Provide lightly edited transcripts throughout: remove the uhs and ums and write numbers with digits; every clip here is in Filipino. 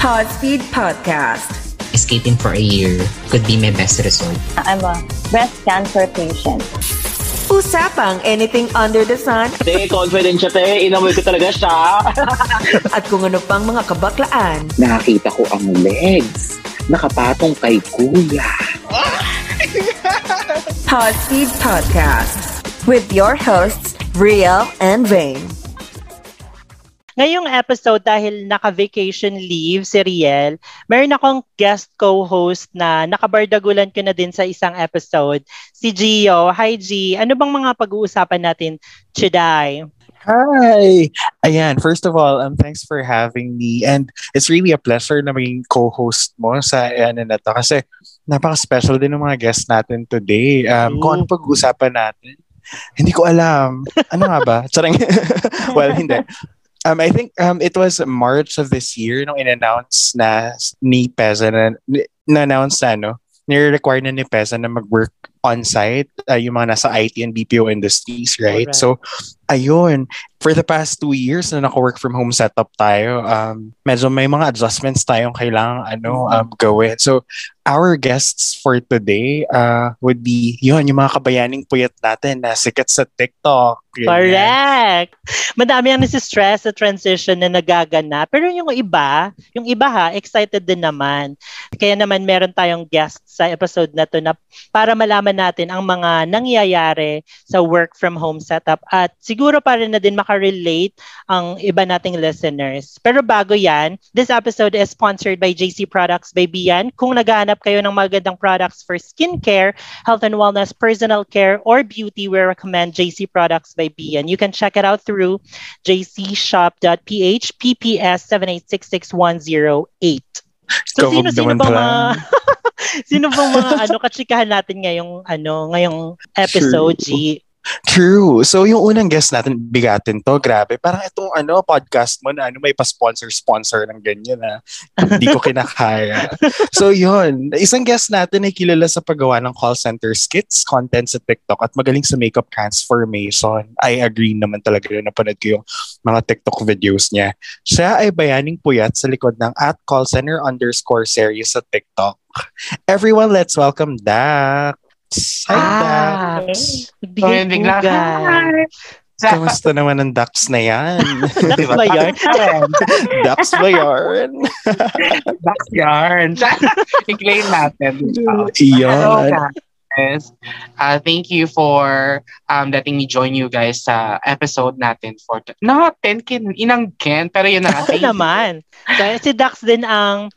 Podspeed Podcast. Escaping for a year could be my best result. I'm a breast cancer patient. Usapang anything under the sun. Te, confident siya, te. Inamoy ko talaga siya. At kung ano pang mga kabaklaan. Nakakita ko ang legs. Nakapatong kay kuya. Podspeed Podcast. With your hosts, Riel and Vane. Ngayong episode, dahil naka-vacation leave si Riel, meron akong guest co-host na nakabardagulan ko na din sa isang episode, si Gio. Hi, G. Ano bang mga pag-uusapan natin today? Hi! Ayan, first of all, thanks for having me. And it's really a pleasure na maging co-host mo sa ano na to. Kasi napaka-special din ng mga guests natin today. Kung ano pag-uusapan natin, hindi ko alam. Ano nga ba? Sarang. Well, hindi. I think it was March of this year nung in-announce na ni PEZA na-announce na, no? Nire-require na ni PEZA na mag-work on-site, yung mga nasa IT and BPO industries, right? So, ayun. For the past 2 years na naka-work from home setup tayo, medyo may mga adjustments tayong kailangan gawin. So, our guests for today would be, yun, yung mga kabayaning puyat natin na sikat sa TikTok. Correct! Yun. Madami ang nasistress sa transition na nagagana. Pero yung iba ha, excited din naman. Kaya naman meron tayong guest sa episode na to na para malaman natin ang mga nangyayari sa work from home setup at siguro para na din relate ang iba nating listeners. Pero bago yan, this episode is sponsored by JC Products by B&N. Kung naghahanap kayo ng magandang products for skincare, health and wellness, personal care, or beauty, we recommend JC Products by B&N. You can check it out through jcshop.ph PPS 7866108. So, sino bang mga katsikahan natin ngayong episode, sure. G? True. So, yung unang guest natin, bigatin to. Grabe. Parang itong podcast mo na may pa-sponsor-sponsor ng ganyan. Hindi ko kinakaya. So, yun. Isang guest natin ay kilala sa paggawa ng call center skits, content sa TikTok, at magaling sa makeup transformation. I agree naman talaga na napanood ko yung mga TikTok videos niya. Siya ay bayaning puyat sa likod ng @callcenter_series sa TikTok. Everyone, let's welcome Dax. Hi, Dax. Kamusta naman ang Dax na yan? Dax ba yarn? I-claim natin. Iyon. Thank you for letting me join you guys sa episode natin for... No, 10K, inang-ken, pero yun na. Ako naman. Si Dax din ang...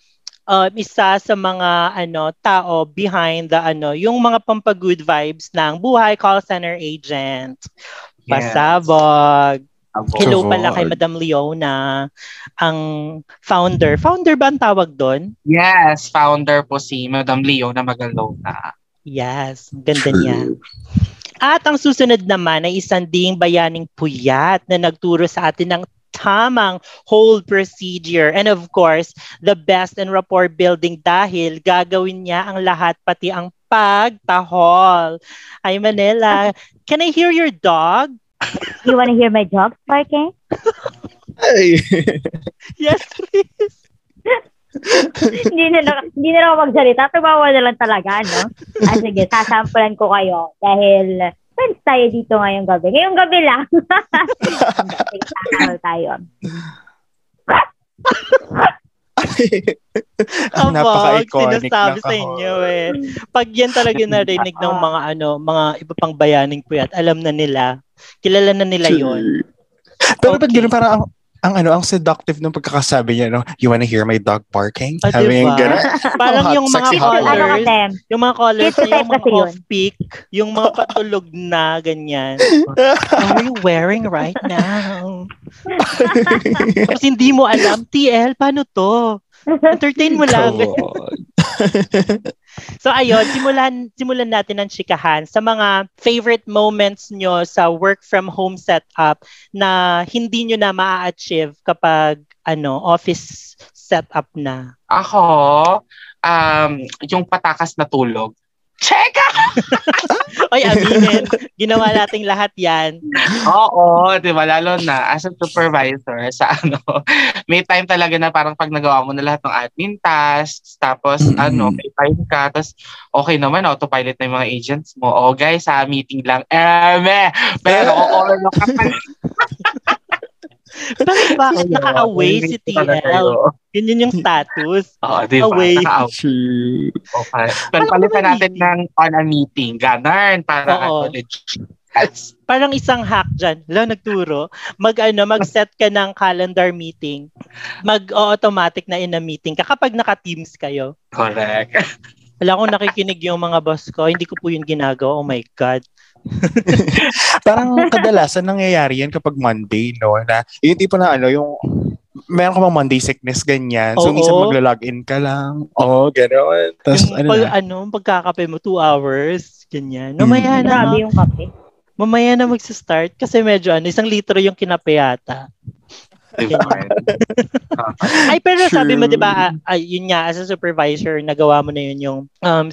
isa sa mga tao behind the yung mga pampagood vibes ng Buhay Call Center Agent. Pasabog. Yes. Hello pala kay Madam Leona, ang founder. Founder ba ang tawag doon? Yes, founder po si Madam Leona Magalona. Yes, ganda niya. At ang susunod naman ay isang ding bayaning puyat na nagturo sa atin ng tamang whole procedure. And of course, the best in rapport building dahil gagawin niya ang lahat, pati ang pagtahol. Ay, Manila, can I hear your dog? You want to hear my dog barking? Hey. Yes, please. Hindi na ako magsalita. Tumawa na lang talaga, no? Sige, sasampulan ko kayo dahil... Friends tayo dito ngayong gabi. Ngayong gabi lang. Nagkakasal tayo. Napaka-iconic na sa inyo eh. Pag yan talaga narinig ng mga mga iba pang bayaning puyat, alam na nila. Kilala na nila yun. Pero pag gano'n parang ang seductive ng pagkakasabi niya, no? You wanna hear my dog barking? Sabi niya gano'n. Parang yung mga colors, yung mga off-peak, yung mga patulog na, ganyan. Are you wearing right now? Tapos hindi mo alam, TL, paano to? Entertain mo lang. So ayun, simulan natin ang chikahan sa mga favorite moments nyo sa work from home setup na hindi nyo na ma-achieve kapag office setup na. Ako, yung patakas na tulog. Check out! Oy, aminin, ginawa nating lahat yan. Oo, di ba? Lalo na, as a supervisor, sa ano, may time talaga na parang pag nagawa mo na lahat ng admin tasks, tapos ano, may time ka, tapos okay naman, autopilot na yung mga agents mo. Oh guys, sa meeting lang, pero oo, ano ka pa. Bakit naka-away si TL? Yun yun yung status. Oo, oh, diba? Away. Okay. Palitan natin ng on a meeting. Ganun. Para ano, yes. Parang isang hack dyan. Lang nagturo. Mag-set ka ng calendar meeting. Mag-automatic na in a meeting ka kapag naka-teams kayo. Correct. Wala akong nakikinig yung mga boss ko. Hindi ko po yun ginagawa. Oh my God. Parang kadalasan nangyayari yan kapag Monday, no? Na, yung tipo na ano, yung meron ka bang Monday sickness, ganyan. So, minsan magla-login ka lang. Oo, gano'n. Tapos, ano pag, na? Ano, pagkakape mo, 2 hours, ganyan. Mamaya na. Grabe yung kape. Mamaya na magsistart kasi medyo ano, 1 litro yung kinape yata. Ay, pero true. Sabi mo, di ba, yun nga, as a supervisor, nagawa mo na yun yung,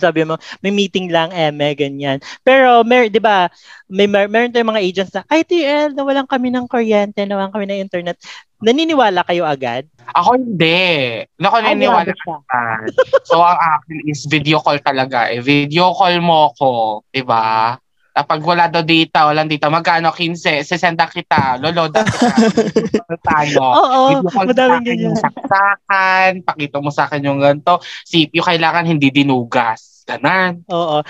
sabi mo, may meeting lang, may ganyan. Pero, di ba, meron tayong mga agents na, ITL, nawalan kami ng kuryente, nawalan kami ng internet. Naniniwala kayo agad? Ako hindi. Ako naniniwala agad. So, ang akin is video call talaga. Eh. Video call mo ko, di ba? Kapag wala daw data, walang data, magkano 15, sesenda kita, loloda kita. Oo, madaming ganyan. Saksakan, pakita mo sa akin yung ganito. CPU kailangan hindi dinugas. Ganan. Oo.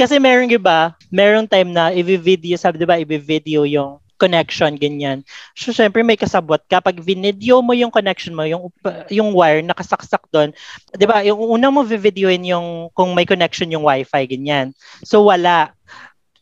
Kasi meron iba, merong time na i-video, sabi diba, i-video yung connection, ganyan. So, syempre may kasabwat ka. Pag video mo yung connection mo, yung wire, nakasaksak doon. Diba, yung unang mo videoin yung, kung may connection yung wifi, ganyan. So, wala.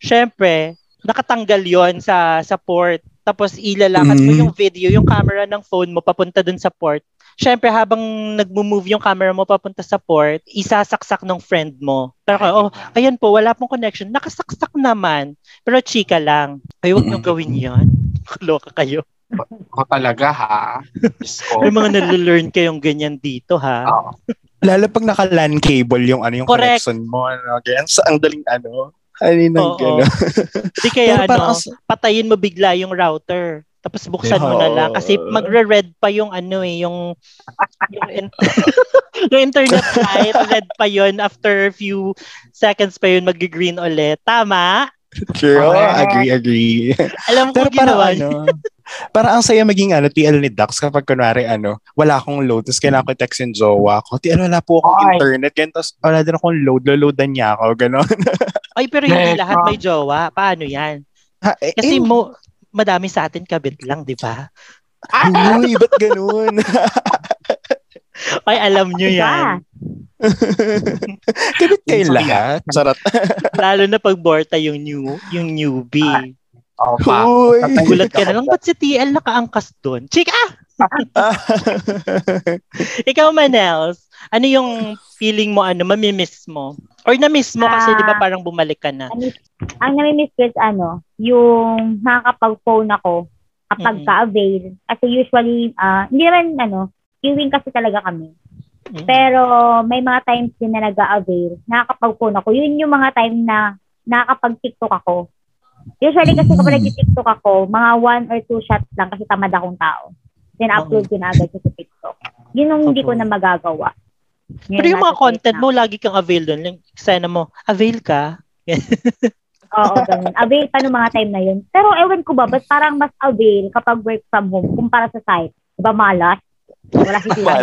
Siyempre, nakatanggal yon sa port. Tapos ilalakad mo yung video, yung camera ng phone mo papunta dun sa port. Siyempre, habang nagmo-move yung camera mo papunta sa port, isasaksak ng friend mo. Pero, ayan po, wala pong connection. Nakasaksak naman. Pero chika lang. Ay, huwag niyong gawin yon. Loka kayo. Ako talaga, ha? May mga nalilearn kayong ganyan dito, ha? Oh. Lalo pag naka-LAN cable yung, ano, yung connection mo. Ano, ganyan, sa ang daling ano. Ay, nang gano'n. Di kaya ano, patayin mo bigla yung router. Tapos buksan mo na lang. Kasi magre-red pa yung ano eh, yung internet light. Red pa yun. After a few seconds pa yun, mag-green ulit. Tama? True. Agree. Alam ko ginawa yun. Para ang saya maging ano, TL ni Dax kapag kunwari ano, wala akong load, tapos kailangan ko text yung jowa ko, TL wala po akong internet, ganyan, tapos wala din akong load, loloadan niya ako, gano'n. Ay, pero hindi lahat may jowa, paano yan? Kasi madami sa atin kabit lang, di ba? Uy, ba't gano'n? Ay, alam nyo yan. Kabit kayo lahat. Sarap. Lalo na pag borta yung newbie. Opa. Uy. Gulat ka na lang. Ba't si TL nakaangkas doon? Chika! Ikaw, Manels, ano yung feeling mo, ano, mamimiss mo? Or na-miss mo kasi, di ba, parang bumalik ka na? Ang namimiss ko is, ano, yung nakakapag-phone ako kapag ka-avail. Kasi usually, hindi naman, ano, queuing kasi talaga kami. Pero may mga times din na nag-a-avail. Nakakapag-phone ako. Yun yung mga time na nakakapag-tiktok ako. Usually kasi kapag nag-tiktok ako, mga 1 or 2 shots lang kasi tamad akong tao. Then upload ko na agad sa TikTok. Yun ang hindi ko na magagawa. Yun. Pero yung mga content mo, lagi kang avail doon. Sana mo, avail ka. Oo, ganun. Avail pa ng mga time na yun. Pero ewan ko ba, ba't parang mas avail kapag work from home kumpara sa site? Diba malas? Wala si Tila.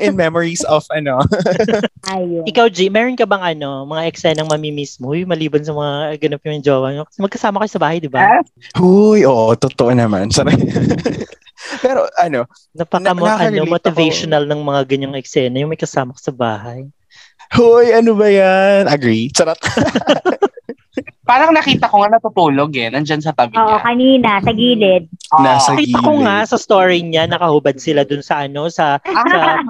In memories of ano. Ayun. Ikaw, G, meron ka bang ano, mga eksenang mamimiss mo? Uy, maliban sa mga ganap yung jowa nyo. Magkasama kayo sa bahay, di ba? Uy, oo, totoo naman. Pero ano, motivational ng mga ganyang eksena yung may kasama ka sa bahay. Uy, ano ba yan? Agree. Charot. Parang nakita ko nga natutulog eh. Nandyan sa tabi niya. Oo, kanina. Sa gilid. Oh, nasa gilid. Nakita ko nga sa story niya, nakahubad sila dun sa ano, sa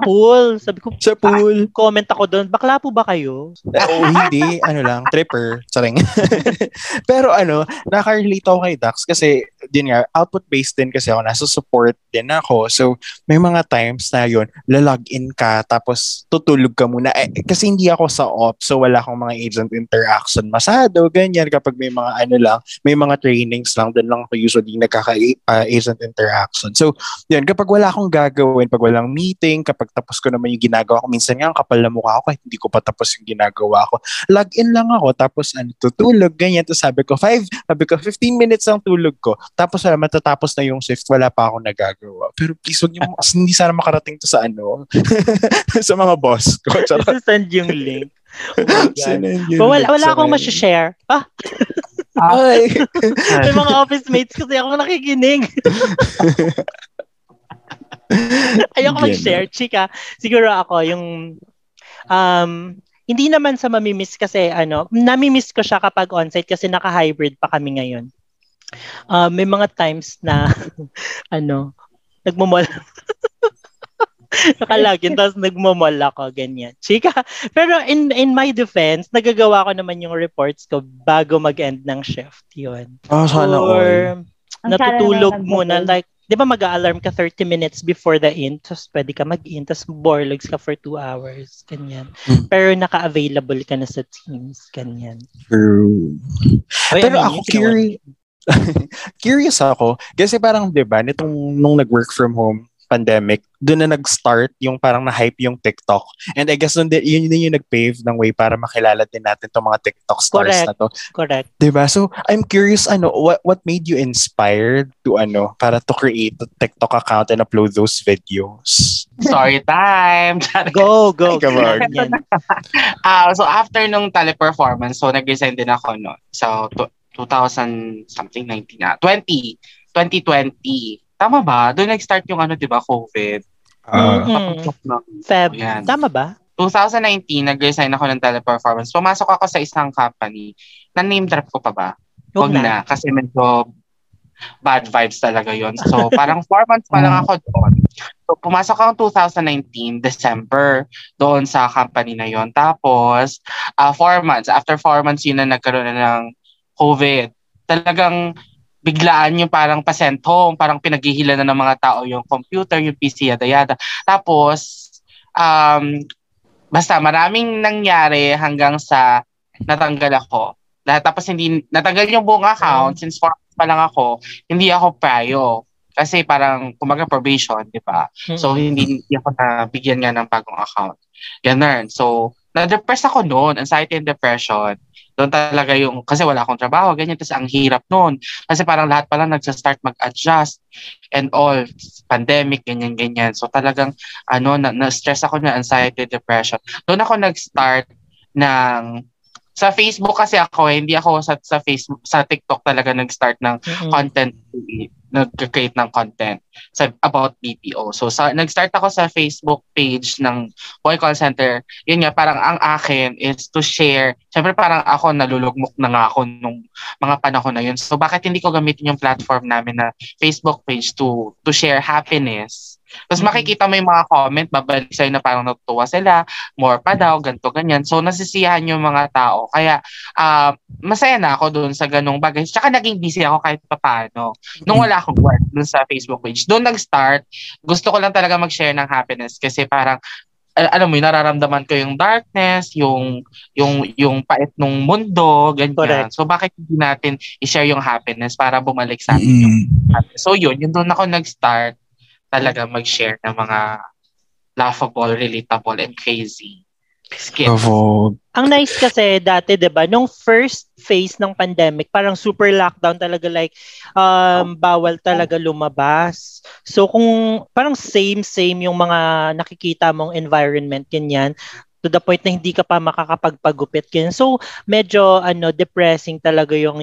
pool. Sabi ko, sa pool. Comment ako dun, bakla po ba kayo? Oo, hindi. Ano lang, tripper. Saring. Pero ano, nakarelate ako kay Dax kasi, din nga, output-based din kasi ako. Nasa support din ako. So, may mga times na yun, lalogin ka, tapos tutulog ka muna. Eh, kasi hindi ako sa op, so wala akong mga agent interaction masyado, ganyan. Kapag may mga ano lang, may mga trainings lang, doon lang ako usually nagkaka-agent interaction. So, yun, kapag wala akong gagawin, pag walang meeting, kapag tapos ko naman yung ginagawa ko, minsan nga, ang kapal na mukha ko kahit hindi ko pa tapos yung ginagawa ko. Log in lang ako, tapos ano, tutulog, ganyan. Tapos sabi ko, 15 minutes ang tulog ko. Tapos wala, matatapos na yung shift, wala pa akong nagagawa. Pero please, wag niyo, hindi sana makarating to sa ano, sa mga boss ko. Send yung link. Oh wala akong ma-share. Ah. Ay. May mga office mates kasi ako nakikinig. Ayoko mag-share, chika. Siguro ako yung hindi naman sa mamimiss kasi ano, namimiss ko siya kapag onsite kasi naka-hybrid pa kami ngayon. May mga times na ano, nagmo-mall. Nakalagin, tapos nagmamall ako, ganyan. Chika, pero in my defense, nagagawa ko naman yung reports ko bago mag-end ng shift, yun. Oh, sana or natutulog muna, like, di ba mag-a-alarm ka 30 minutes before the in, tapos pwede ka mag-in, tapos borlogs ka for 2 hours, ganyan. Pero naka-available ka na sa Teams, ganyan. True. Oy, pero ako curious ako, kasi parang, di ba, nitong nung nag-work from home, pandemic, doon na nag-start yung parang na-hype yung TikTok. And I guess yun din yung nag-pave ng way para makilala din natin itong mga TikTok stars na to. Correct. Diba? So, I'm curious, ano, what made you inspired to, ano, para to create a TikTok account and upload those videos? Sorry, time! Go! So, after nung teleperformance, so, nag-resign din ako, no? So, 2020. Tama ba? Doon nag-start yung ano, 'di ba, COVID. Feb. Ayan. Tama ba? 2019 nag-resign ako ng Teleperformance. Pumasok ako sa isang company. Na-name drop ko pa ba? Huwag na kasi medyo bad vibes talaga 'yon. So, parang 4 months pa lang ako doon. So, pumasok ako 2019 December doon sa company na 'yon. Tapos, 4 months. After 4 months yun na nagkaroon na ng COVID. Talagang biglaan yung parang pa-sent home, parang pinaghihila na ng mga tao yung computer, yung PC, yada-yada. Tapos, basta maraming nangyari hanggang sa natanggal ako. Tapos hindi, natanggal yung buong account, since 4 months pa lang ako, hindi ako payo. Kasi parang kumaga probation, di ba? So, hindi ako nabigyan nga ng bagong account. Ganun. So, na-depress ako noon, anxiety and depression. Doon talaga yung, kasi wala akong trabaho, ganyan. Tapos ang hirap nun. Kasi parang lahat pala nagsa-start mag-adjust and all. Pandemic, ganyan-ganyan. So talagang, ano, na-stress ako na anxiety, depression. Doon ako nag-start ng, sa Facebook kasi ako, hindi ako sa Facebook, sa TikTok talaga nag-start ng content, nag-create ng content about BPO. So nag-start ako sa Facebook page ng Boy Call Center. Yun nga, parang ang akin is to share. Siyempre parang ako, nalulugmok na nga ako nung mga panahon na yun. So bakit hindi ko gamitin yung platform namin na Facebook page to share happiness? Tapos makikita mo yung mga comment, babalik sa'yo na parang natutuwa sila, more pa daw, ganito, ganyan. So, nasisiyahan yung mga tao. Kaya, masaya na ako doon sa ganung bagay. Tsaka naging busy ako kahit papaano. Nung wala akong work doon sa Facebook page. Doon nag-start, gusto ko lang talaga mag-share ng happiness kasi parang, alam mo, nararamdaman ko yung darkness, yung pait ng mundo, ganyan. Correct. So, bakit hindi natin i-share yung happiness para bumalik sa atin yung happiness? So, yun doon ako nag-start talaga mag-share ng mga laughable, relatable, and crazy skits. Ang nice kasi dati, diba, nung first phase ng pandemic, parang super lockdown talaga, like, bawal talaga lumabas. So, kung parang same yung mga nakikita mong environment, ganyan, to the point na hindi ka pa makakapagpagupit. So, medyo ano, depressing talaga yung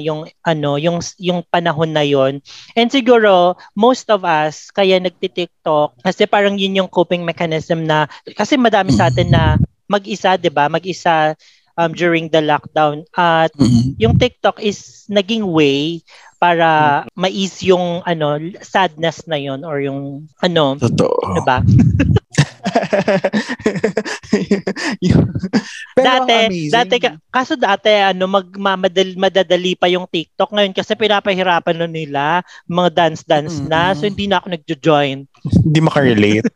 panahon na yon. And siguro most of us kaya nagti-TikTok kasi parang yun yung coping mechanism na kasi madami sa atin na mag-isa, 'di ba? Mag-isa during the lockdown. At yung TikTok is naging way para ma-ease yung ano, sadness na yon or yung ano. Totoo. Diba? Pero dati, ano, madadali pa yung TikTok ngayon kasi pinapahirapan na nila mga dance na, so hindi na ako nagjo-join. Hindi makarelate.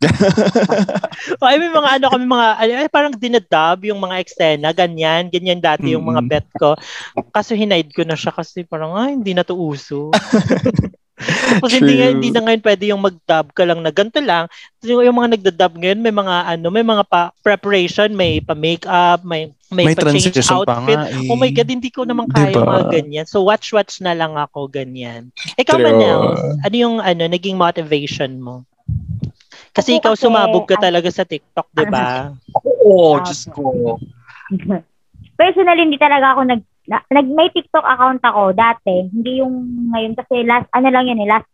Ay, may mga ano kami, mga parang dinadub yung mga eksena, ganyan dati yung mga bet ko. Kaso hinaid ko na siya kasi parang hindi na to uso. Kasi hindi na ngayon pwede yung mag-dub ka lang na ganito lang. Yung mga nagda-dub ngayon, may mga ano, may mga preparation, may pa-makeup, may pa-change outfit. Oh my God, hindi ko naman kaya mga ganyan. So watch na lang ako ganyan. Ikaw, Manel, ano yung ano, naging motivation mo? Kasi ikaw sumabog ka talaga sa TikTok, di ba? Oo, just go. Personally, hindi talaga ako may TikTok account ako dati, hindi yung ngayon kasi last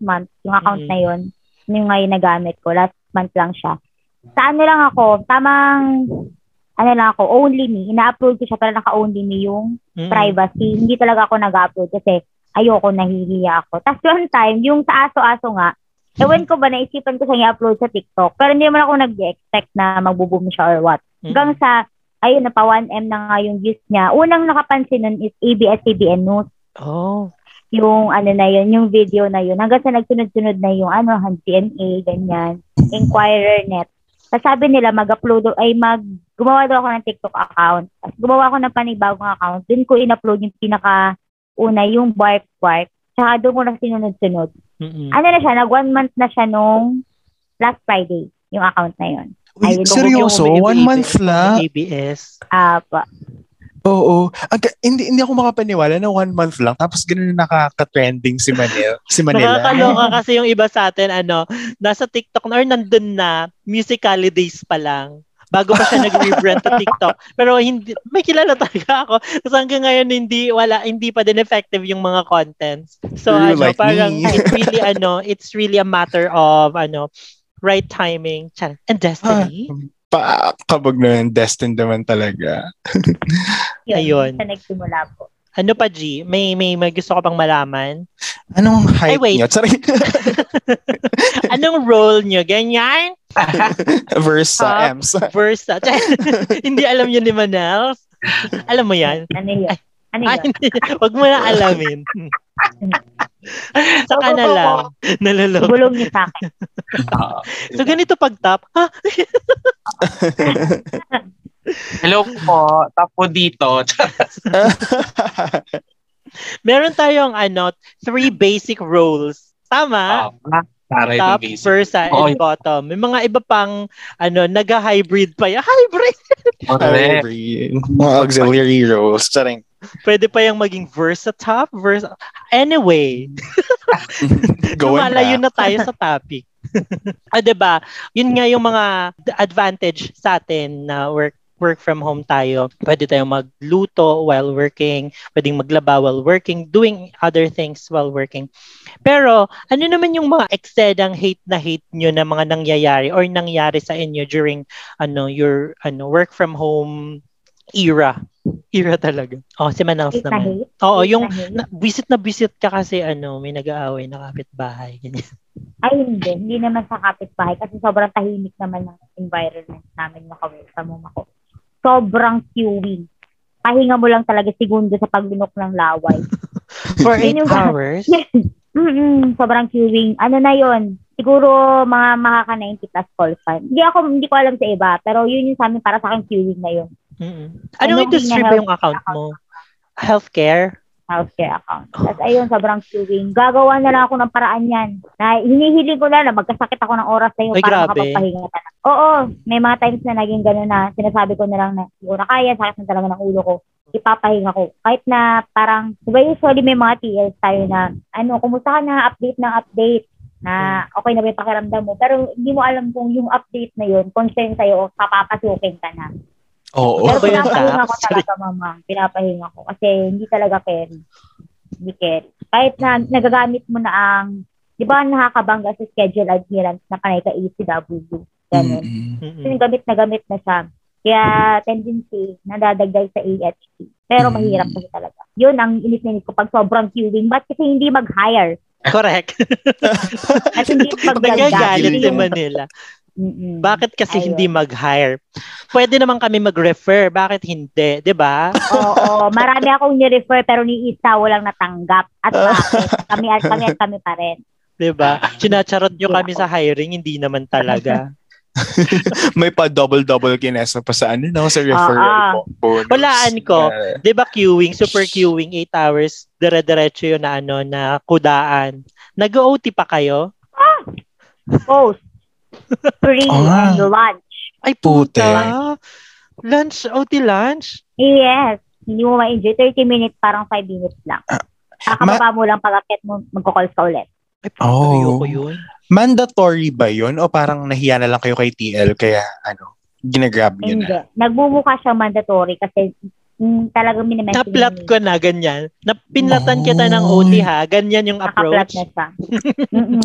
month yung account na yun, yung ngayon nagamit ko, last month lang siya. Sa ano lang ako, tamang ano lang ako, only me, ina-upload ko siya pero naka-only me yung privacy. Hindi talaga ako nag-upload kasi ayoko, nahihiya ako. Tapos one time, yung sa aso-aso nga, ewan ko ba, naisipan ko siya i-upload sa TikTok pero hindi naman ako nag-expect na magbo-boom siya or what. Hanggang sa ayun, napa 1M na nga yung views niya. Unang nakapansin nun is ABS-CBN News. Oh. Yung ano na yun, yung video na yun. Hanggang sa nagsunod-sunod na yung ano, GMA, ganyan. InquirerNet. Tapos sabi nila, gumawa daw ako ng TikTok account. Tapos gumawa ako ng panibagong account. Doon ko in-upload yung pinaka-una, yung bark-bark. Tsaka doon ko na sinunod-sunod. Ano na siya, nag 1 month na siya nung last Friday, yung account na yun. Ay, seryoso? 1 month lang? ABS. Pa. Oo. Hindi ako makapaniwala na 1 month lang. Tapos ganun na nakaka-trending si Manila. Nakakaloka kasi yung iba sa atin, ano, nasa TikTok na or nandun na, Musical.ly days pa lang. Bago pa siya nag-rebrand sa TikTok. Pero hindi, may kilala talaga ako. Kasi hanggang ngayon, hindi pa din effective yung mga contents. So, it's really a matter of, right timing, channel, and destiny. Pakabog na yung destined naman talaga. Ayun. Nagsimula po. Ano pa, G? May gusto ko pang malaman? Anong height nyo? Anong role nyo? Ganyan? Versa. Versa. Hindi alam yun ni Manel. Alam mo yan? Ano yun? Huwag mo na alamin. Saka na lang. Nalulog. Bulog niya sa akin. So, ganito pag-tap. Hello po. Tap po dito. Meron tayong 3 basic roles. Tama? Top, first, and bottom. May mga iba pang nag-hybrid pa. Hybrid! Hybrid. Mga auxiliary roles. Charing. Pwede pa yung maging verse sa top, verse... Anyway. Malayo na tayo sa topic. Diba? Yun nga yung mga advantage sa atin na work from home tayo. Pwede tayong magluto while working. Pwedeng maglaba while working. Doing other things while working. Pero, ano naman yung mga eksedang hate na hate nyo na mga nangyayari or nangyari sa inyo during your work from home era? Ira talaga. Oh, si Manaus naman. Oo, yung visit ka kasi may nag-aaway na kapitbahay. Ay, hindi naman sa kapitbahay kasi sobrang tahimik naman ng environment namin naka-work from home ako. Sobrang queuing. Pahinga mo lang talaga segundo sa paglunok ng laway. For 8 hours? Yes. Sobrang queuing. Ano na yon? Siguro mga makaka-90 plus calls pa. Hindi ko alam sa iba, pero yun yung sa amin, para sa akin queuing na yun. Anong industry ba yung account mo? Healthcare? Healthcare account. Tapos ayun, sobrang queuing. Gagawa na lang ako ng paraan yan. Hinihiling ko na lang, magkasakit ako ng oras sa'yo para makapagpahinga ka na. Oo, may mga times na naging gano'n na sinasabi ko na lang na hindi ko na kaya, sakit na talaga ng ulo ko. Ipapahinga ko. Kahit na parang, usually may mga TLs tayo na, kumusta ka na, update ng update na okay na ba yung pakiramdam mo. Pero hindi mo alam kung yung update na yun, concern sa'yo, papapasukin ka na. Oo. Pero pinapahinga ko talaga, mama. Pinapahinga ko. Kasi hindi talaga carry. Hindi carry. Kahit na nagagamit mo na ang, di ba nakakabangga sa schedule adherence na kanay ka ECW. Ganun. So, gamit na siya. Kaya tendency nadadagdag sa AHP. Pero mahirap kasi talaga. Yun ang init-init ko pag sobrang queuing. Ba't kasi hindi mag-hire? Correct. At hindi mag-dagdag. Nagagalit din Manila. Mm-mm. Bakit kasi hindi mag-hire? Pwede naman kami mag-refer. Bakit hindi? Diba? Oo. Marami akong ni-refer pero ni isa walang natanggap. At kami pa rin. Diba? Sinacharot nyo kami sa hiring. Hindi naman talaga. May pa double-double kinesa pa sa ano no? Sa referral bonus. Walaan ko. Diba queuing? Super queuing. 8 hours. Dire-diretso yun na ano na kudaan. Nag-OT pa kayo? Post. Free and lunch. Ay, puti. Lunch? OT lunch? Yes. Hindi mo ma-enjoy. 30 minutes, parang 5 minutes lang. Kakababa mo lang pag-akit mo, magko-calls ka ulit. Ay, parang ko yun. Mandatory ba yun? O parang nahiya na lang kayo kay TL, kaya ano, ginagrab nyo na? Nagmumukha siya mandatory kasi talagang minimension. Naplat ko na, ganyan. Napinlatan kita ng OT ha. Ganyan yung approach. Nakaplat na siya.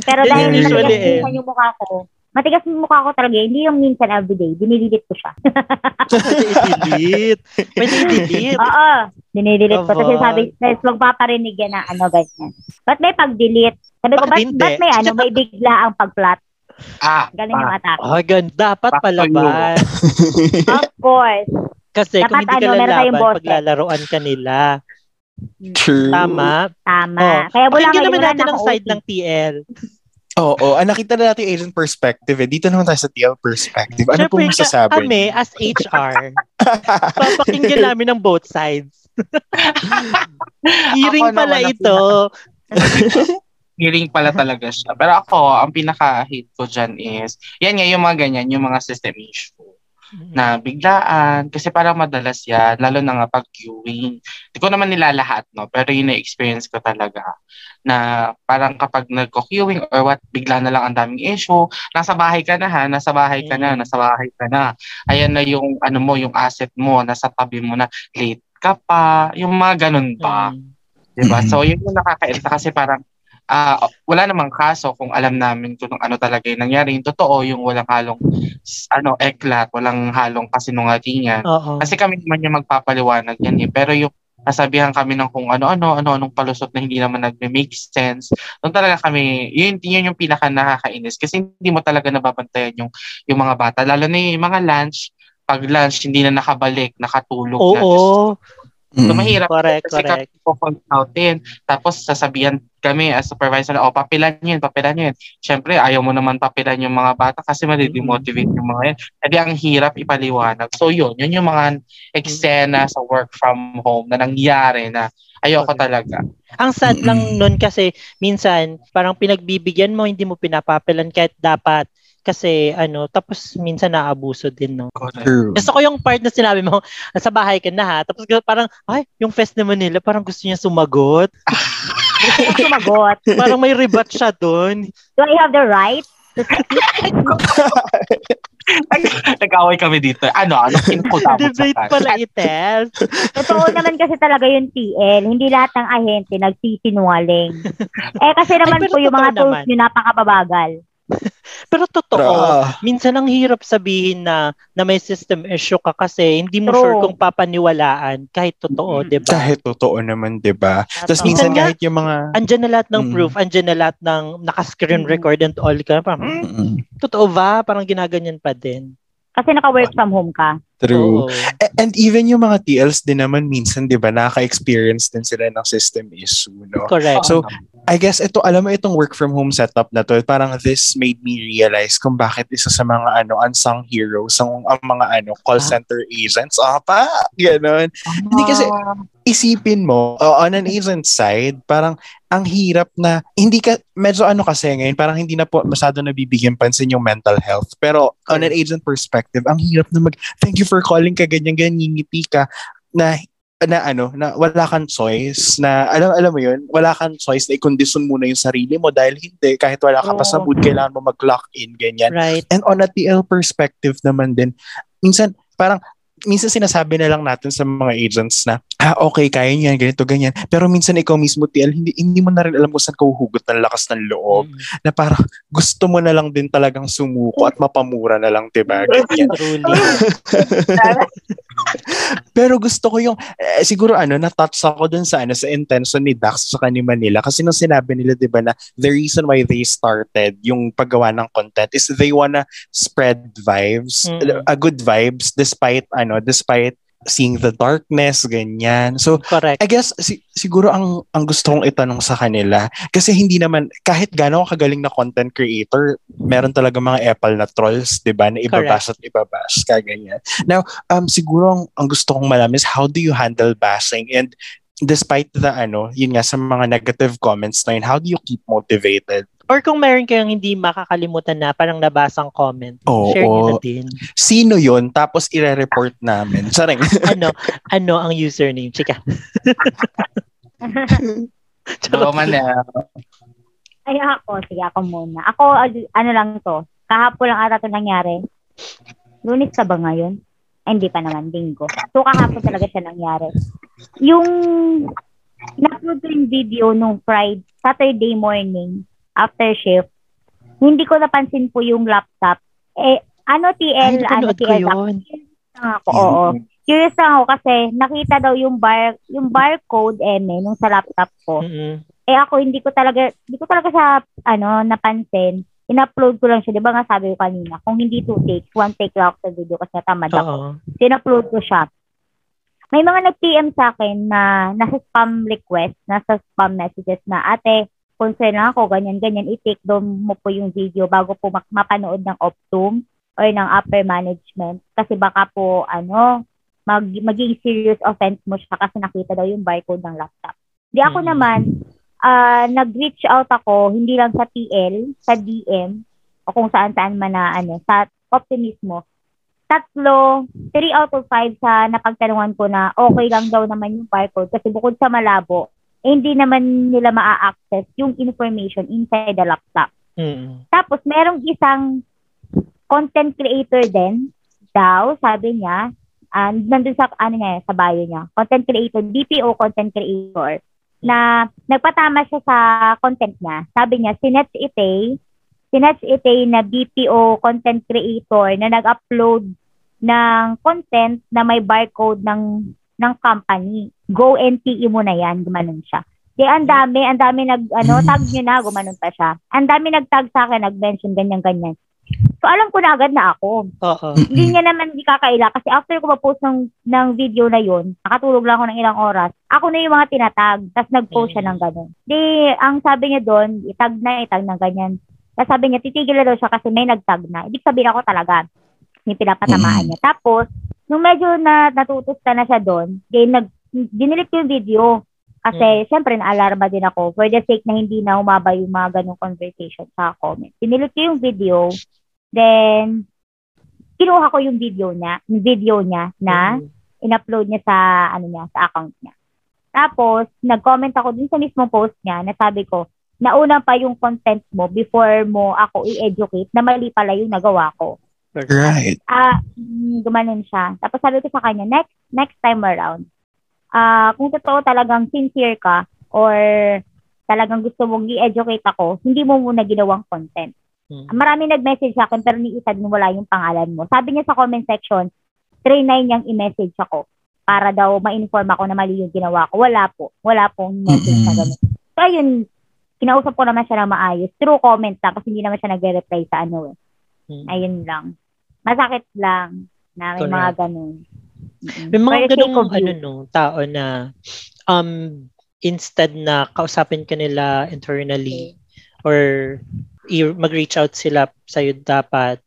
Pero dahil naligasin yung mukha ko, matigas yung mukha ko talaga. Hindi yung minsan everyday. Dinidelete ko siya. Dinidelete? Pwede i-delete? Oo. Dinidelete ko. Kasi sabi, magpaparinig yan na ano ganyan. Ba't may pag-delete? Sabi ko, ba't may ano? May bigla ang pag-flat. Galing yung atake. Oh, ganun. Dapat palaban. Of course. Kasi dapat kung hindi ka lalaban, paglalaroan ka nila. True. Tama. Kaya wala kayo naman natin ang side ng TL. Oo. Nakita na natin yung agent perspective eh. Dito naman tayo sa TL perspective. Ano sure, pong masasabi? Kami as HR, papakinggan namin ng both sides. Hearing pala ito. Hearing pala talaga siya. Pero ako, ang pinaka-hate ko dyan is, yan nga yung mga ganyan, yung mga system issue. Na biglaan kasi parang madalas yan lalo na nga pag queuing. Hindi ko naman nila lahat no, pero yun na experience ko talaga na parang kapag nagko-queuing or what bigla na lang ang daming issue. Nasa bahay ka na. Ayan na yung ano mo, yung asset mo nasa tabi mo na, late ka pa, yung mga ganun pa. 'Di ba? So yun yung nakakairita kasi parang wala namang kaso kung alam namin kung ano talaga yung nangyari. Yung totoo, yung walang halong eklat, walang halong kasinungalingan. Kasi kami naman yung magpapaliwanag yan eh. Pero yung nasabihan kami ng kung anong palusot na hindi naman nagme-make sense. Doon talaga kami, yun yung pinaka nakakainis. Kasi hindi mo talaga nababantayan yung mga bata. Lalo na yung mga lunch. Pag lunch, hindi na nakabalik, nakatulog na. Oo. So, mahirap. Correct. Kasi kami out din. Tapos, sasabihan kami as supervisor, papilan yun. Siyempre, ayaw mo naman papilan yung mga bata kasi madidemotivate yung mga yun. Kasi ang hirap ipaliwanag. So, yun yung mga eksena sa work from home na nangyari na ayoko talaga. Ang sad lang nun kasi minsan, parang pinagbibigyan mo, hindi mo pinapapilan kahit dapat. Kasi tapos minsan naabuso din, no? True. Gusto ko yung part na sinabi mo, sa bahay ka na ha, tapos parang, yung fest naman nila, parang gusto niya sumagot. Parang may rebat siya doon. Do I have the right? Nag-away kami dito. Debate pala i-test. Totoo naman kasi talaga yung TL. Hindi lahat ng ahente nagsisinungaling. Kasi naman po yung mga tools nyo napakababagal. Pero totoo, minsan ang hirap sabihin na may system issue ka kasi hindi mo sure kung papaniwalaan kahit totoo, di ba? Kahit totoo naman, di ba? Tapos minsan kahit yung mga... Andiyan na lahat ng proof, andiyan na lahat ng naka-screen record and all ka. Parang, totoo ba? Parang ginaganyan pa din. Kasi naka-work from home ka. True. And even yung mga TLs din naman minsan, di ba, naka-experience din sila ng system issue, no? Correct. So, I guess, itong work from home setup na to, parang this made me realize kung bakit isa sa mga, unsung heroes, ang mga, call center agents. Ganon. Hindi kasi, isipin mo, on an agent side, parang, ang hirap na, hindi ka, medyo kasi ngayon, parang hindi na po masyado nabibigyan pansin yung mental health. Pero, on an agent perspective, ang hirap na thank you for calling ka, ganyan, ngingiti ka, na wala kang choice, na, alam mo yun, wala kang choice na i-condition muna yung sarili mo dahil hindi, kahit wala ka pa sa mood, kailangan mo mag-lock in, ganyan. Right. And on a TL perspective naman din, minsan, sinasabi na lang natin sa mga agents na, okay, kaya niyan, ganito, ganyan. Pero minsan ikaw mismo, TL, hindi mo na rin alam kung saan ka huhugot ng lakas ng loob, na parang gusto mo na lang din talagang sumuko at mapamura na lang, diba? Ganyan. Pero gusto ko yung, siguro na-touch ako dun sa intention ni Dax sa kanila nila. Kasi nung sinabi nila, diba, na the reason why they started yung paggawa ng content is they wanna spread vibes, good vibes, despite seeing the darkness, ganyan. So, correct. I guess, siguro ang gusto kong itanong sa kanila, kasi hindi naman, kahit gano'ng kagaling na content creator, meron talaga mga Apple na trolls, diba, na ibabash at ibabash, kaganyan. Now, siguro ang gusto kong malaman is, how do you handle bashing? And despite the, yun nga, sa mga negative comments na yun, how do you keep motivated? Or kung meron kayong hindi makakalimutan na parang nabasang comment, share nyo na din. Sino yun? Tapos i-report namin. Saring. Ano ang username? Chika. Ay, ako. Sige, ako muna. Ako, lang to. Kahapon lang ata ito nangyari. Lunit sa ba ngayon? Ay, hindi pa naman. Linggo. So, kahapon talaga siya nangyari. Yung na-upload ko yung video nung Friday, Saturday morning, after shift, hindi ko napansin po yung laptop. Oo. Curious lang ako kasi nakita daw yung barcode nung sa laptop ko. Ako hindi ko talaga sa napansin. In-upload ko lang siya, 'di ba nga sabi ko kanina, kung hindi 2 takes, 1 take lang sa video kasi tamad ako. In-upload ko siya. May mga nag-PM sa akin na nasa spam request, nasa spam messages na, ate, concern lang ako, ganyan-ganyan, i-take down mo po yung video bago po mapanood ng Optum or ng upper management kasi baka po, maging serious offense mo siya kasi nakita daw yung barcode ng laptop. Di ako naman, nag-reach out ako, hindi lang sa TL, sa DM, o kung saan-saan man na, sa Optimismo. 3 out of 5 sa napagtanungan ko na okay lang daw naman yung barcode kasi bukod sa malabo, hindi naman nila maa-access yung information inside the laptop. Tapos, merong isang content creator din daw, sabi niya, nandun sa, sa bio niya, content creator, DPO content creator, na nagpatama siya sa content niya. Sabi niya, si Nets Itay na DPO content creator na nag-upload ng content na may barcode ng company. Go NTE mo na yan, gumanon siya. Kaya ang dami tag nyo na, gumanon pa siya. Ang dami nag-tag sa akin, nag-mention, ganyan-ganyan. So, alam ko na agad na ako. Hindi niya naman di kakaila kasi after ko ma-post ng video na yun, nakatulog lang ako ng ilang oras, ako na yung mga tinatag, tapos nag-post siya ng ganun. Di, ang sabi niya doon, itag ng ganyan. Tapos sabi niya, titigil na daw siya kasi may nag-tag na. Ibig sabihin ako talaga, may pinapatamaan niya. Tapos, nung medyo natutusta na siya doon, then dinilit ko yung video. Kasi, syempre, na-alarma din ako for the sake na hindi na umabay yung mga ganong conversation sa comment. Dinilit ko yung video, then, kinuha ko yung video niya na in-upload niya sa account niya. Tapos, nag-comment ako dun sa mismong post niya na sabi ko, nauna pa yung content mo before mo ako i-educate na mali pala yung nagawa ko. Right. Gumanon siya. Tapos sabi ko sa kanya, next time around, kung totoo talagang sincere ka or talagang gusto mong i-educate ako, hindi mo muna ginawang content. Marami nag-message sa akin pero ni-itag mo wala yung pangalan mo. Sabi niya sa comment section, try na niyang i-message ako para daw ma-inform ako na mali yung ginawa ko. Wala pong message na ganun. So ayun, kinausap ko naman siya na maayos. True comment lang kasi hindi naman siya nag-reply sa . Ayun lang. Masakit lang na may mga ganun. May mga ganun tao na instead na kausapin ka nila internally or mag-reach out sila sa'yo dapat,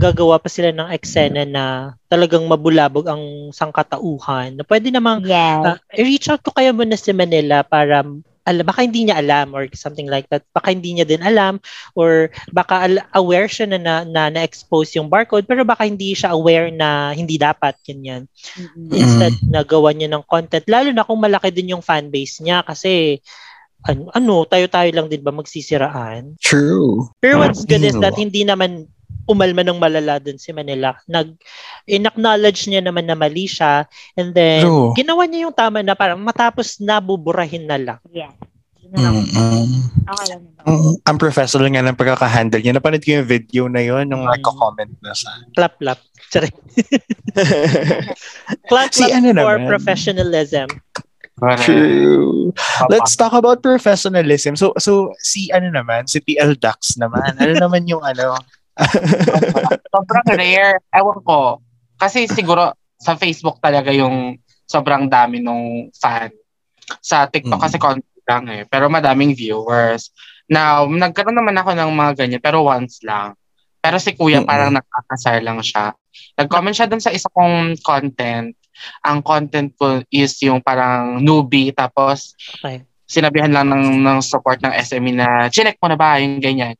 gagawa pa sila ng eksena na talagang mabulabog ang sangkatauhan. Na pwede namang i-reach out ko kaya muna si Manila para baka hindi niya alam or something like that. Baka hindi niya din alam or baka aware siya na na-expose yung barcode pero baka hindi siya aware na hindi dapat ganyan. Instead, nagawa niya ng content. Lalo na kung malaki din yung fanbase niya kasi tayo-tayo lang din ba magsisiraan? True. Pero what's good is that hindi naman umalma ng malala dun si Manila. In-acknowledge niya naman na mali siya, and then ginawa niya yung tama na parang matapos nabuburahin na lang. Yeah. Ang professional nga ng pagkakahandle niya. Napanood ko yung video na yun nung nagko-comment na sa clap-clap. Clap-clap si, ano for naman? Professionalism. True. Let's talk about professionalism. So si ano naman, si PL Dax naman. Ano naman yung ano? Sobrang rare. Ewan ko. Kasi siguro sa Facebook talaga yung sobrang dami nung fan. Sa TikTok kasi konti lang eh. Pero madaming viewers. Now, nagkaroon naman ako ng mga ganyan pero once lang. Pero si Kuya parang nakakasar lang siya. Nag-comment siya dun sa isa kong content. Ang content ko is yung parang newbie tapos sinabihan lang ng support ng SME na chinek mo na ba yung ganyan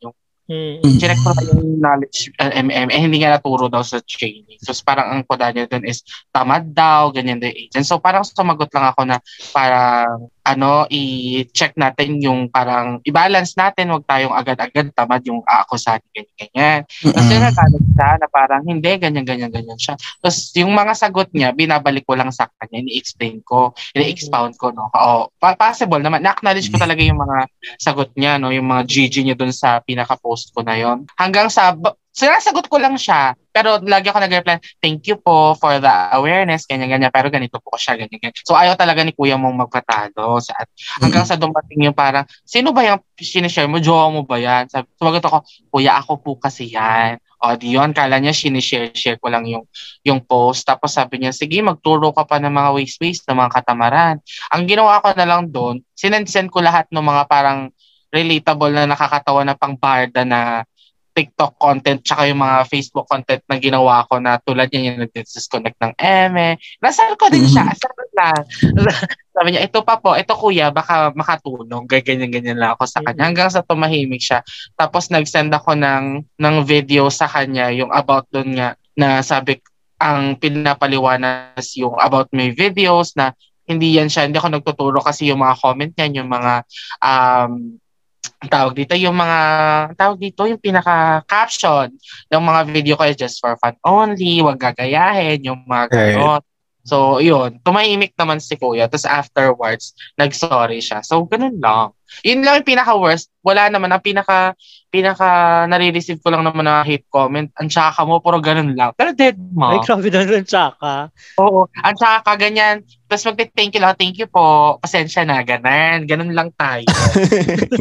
yung chinek mo na yung knowledge MM eh hindi nga naturo daw sa training so parang ang koda niya dun is tamad daw ganyan the agent so parang sumagot lang ako na parang ano i-check natin yung parang i-balance natin wag tayong agad-agad tamad yung aakusahan ganyan-ganyan. Kasi nagagalit siya na parang hindi ganyan-ganyan siya. Tapos yung mga sagot niya binabalik ko lang sa kanya, ini-explain ko, ini-expound ko no. O possible naman na-acknowledge ko talaga yung mga sagot niya no, yung mga GG niya doon sa pinaka-post ko na yon. Hanggang sa sinasagot ko lang siya, pero lagi ako nag-reply, thank you po for the awareness, ganyan-ganyan, pero ganito po ko siya, ganyan-ganyan. So, ayaw talaga ni Kuya mong magpatalo. Hanggang sa dumating yung parang, sino ba yung sinishare mo? Jowa mo ba yan? Sumagot ako, Kuya, ako po kasi yan. O, di yun, kala niya sinishare-share ko lang yung post. Tapos sabi niya, sige, magturo ka pa ng mga waste-waste, ng mga katamaran. Ang ginawa ko na lang doon, sinensend ko lahat ng mga parang relatable na nakakatawa na pang-barda na TikTok content tsaka yung mga Facebook content na ginawa ko na tulad niya yung nag-disconnect ng eme. Nasal ko din siya. Asal ko lang. Sabi niya, ito pa po. Ito kuya, baka makatulong. Ganyan-ganyan lang ako sa kanya. Hanggang sa tumahimik siya. Tapos nag-send ako ng video sa kanya yung about doon nga na sabi ang pinapaliwanas yung about my videos na hindi yan siya. Hindi ako nagtuturo kasi yung mga comment niya, yung mga tawag dito yung pinaka-caption ng mga video ko just for fun only, wag gagayahin, yung mga gano'n. So, yun. Tumahimik naman si Kuya. Tapos afterwards, nag-sorry siya. So, ganun lang. Yun lang yung pinaka-worst. Wala naman. Ang pinaka nare-receive ko lang naman na hate comment. Ang tsaka mo, puro ganun lang. Pero dead mo. Ay, grabe na ang tsaka. Oo. Ang tsaka, ganyan. Tapos magte-thank you lang. Thank you po. Pasensya na. Ganun. Ganun lang tayo.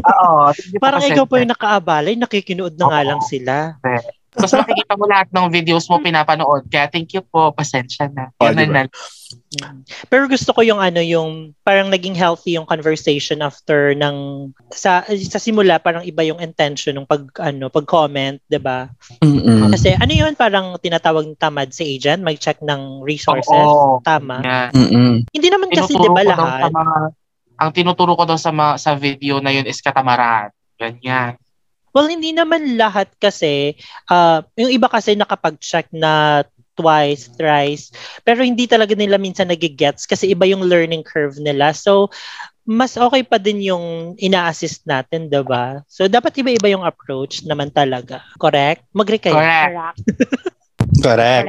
Oo. Parang ikaw po yung nakaabalay. Nakikinood na nga lang sila. Okay. Tapos makikita mo lahat ng videos mo pinapanood. Kaya thank you po. Pasensya na. Oh, diba? Pero gusto ko yung ano, yung parang naging healthy yung conversation after ng sa simula parang iba yung intention ng pag-comment, 'di ba? Kasi ano yun parang tinatawag ng tamad si agent, mag-check ng resources, tama. Yeah. Hindi naman kasi 'di ba lahat. Ang tinuturo ko daw sa video na yun is katamaran. Ganyan. Well, hindi naman lahat kasi, yung iba kasi nakapag-check na twice, thrice, pero hindi talaga nila minsan nagigets kasi iba yung learning curve nila. So, mas okay pa din yung ina-assist natin, diba? So, dapat iba-iba yung approach naman talaga. Correct? Mag-recay. Correct. Correct.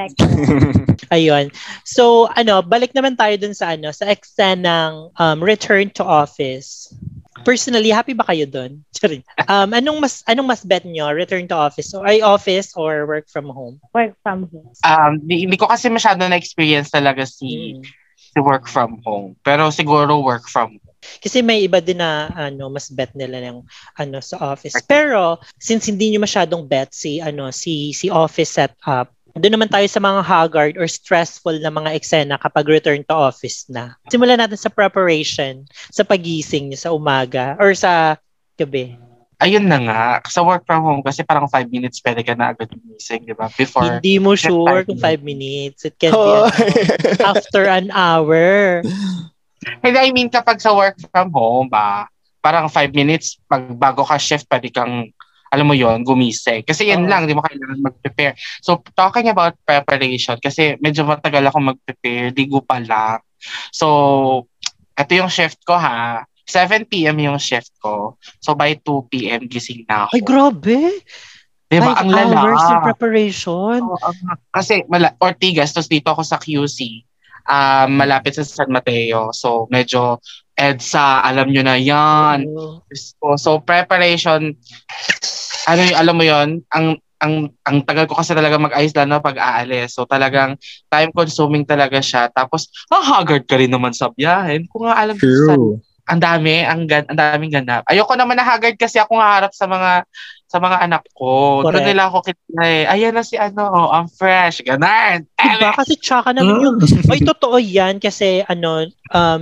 Ayun. So, ano, balik naman tayo dun sa eksena ng return to office. Personally, happy ba kayo doon? Anong mas bet nyo? Return to office or office or work from home? Work from home. Hindi ko kasi masyado na experience talaga si work from home. Pero siguro work from home. Kasi may iba din na mas bet nila ng sa office. Pero since hindi nyo masyadong bet si office setup, doon naman tayo sa mga haggard or stressful na mga eksena kapag return to office na. Simulan natin sa preparation, sa pagising niyo sa umaga or sa gabi. Ayun na nga. Sa work from home, kasi parang 5 minutes pwede ka na agad gumising, di ba? Before, hindi mo sure kung 5 minutes. It can be after an hour. Hindi, I mean kapag sa work from home ba, parang 5 minutes bago ka shift pwede kang alam mo yon gumising. Kasi yan lang, di mo kailangan mag-prepare. So, talking about preparation, kasi medyo matagal ako mag-prepare, digo pa lang. So, ito yung shift ko ha. 7 p.m. yung shift ko. So, by 2 p.m. gising na ako. Ay, grabe! Diba? Ang lala. 5 hours in preparation. Oh, kasi, Ortigas, tapos dito ako sa QC, malapit sa San Mateo. So, medyo EDSA, alam nyo na yan. Oh. So, preparation, ano yung, alam mo yon, ang tagal ko kasi talaga mag-ayos lalo pag aalis. So, talagang time-consuming talaga siya. Tapos, haggard ka rin naman sa biyahin. Kung nga alam ko saan. Ang dami, ang daming ganap. Ayoko naman na haggard kasi ako harap sa mga anak ko. Doon nila ako kitinay. Ayan na si ano, I'm fresh. Ganun. Diba? Kasi tsaka namin yung... Ay, totoo yan kasi ano,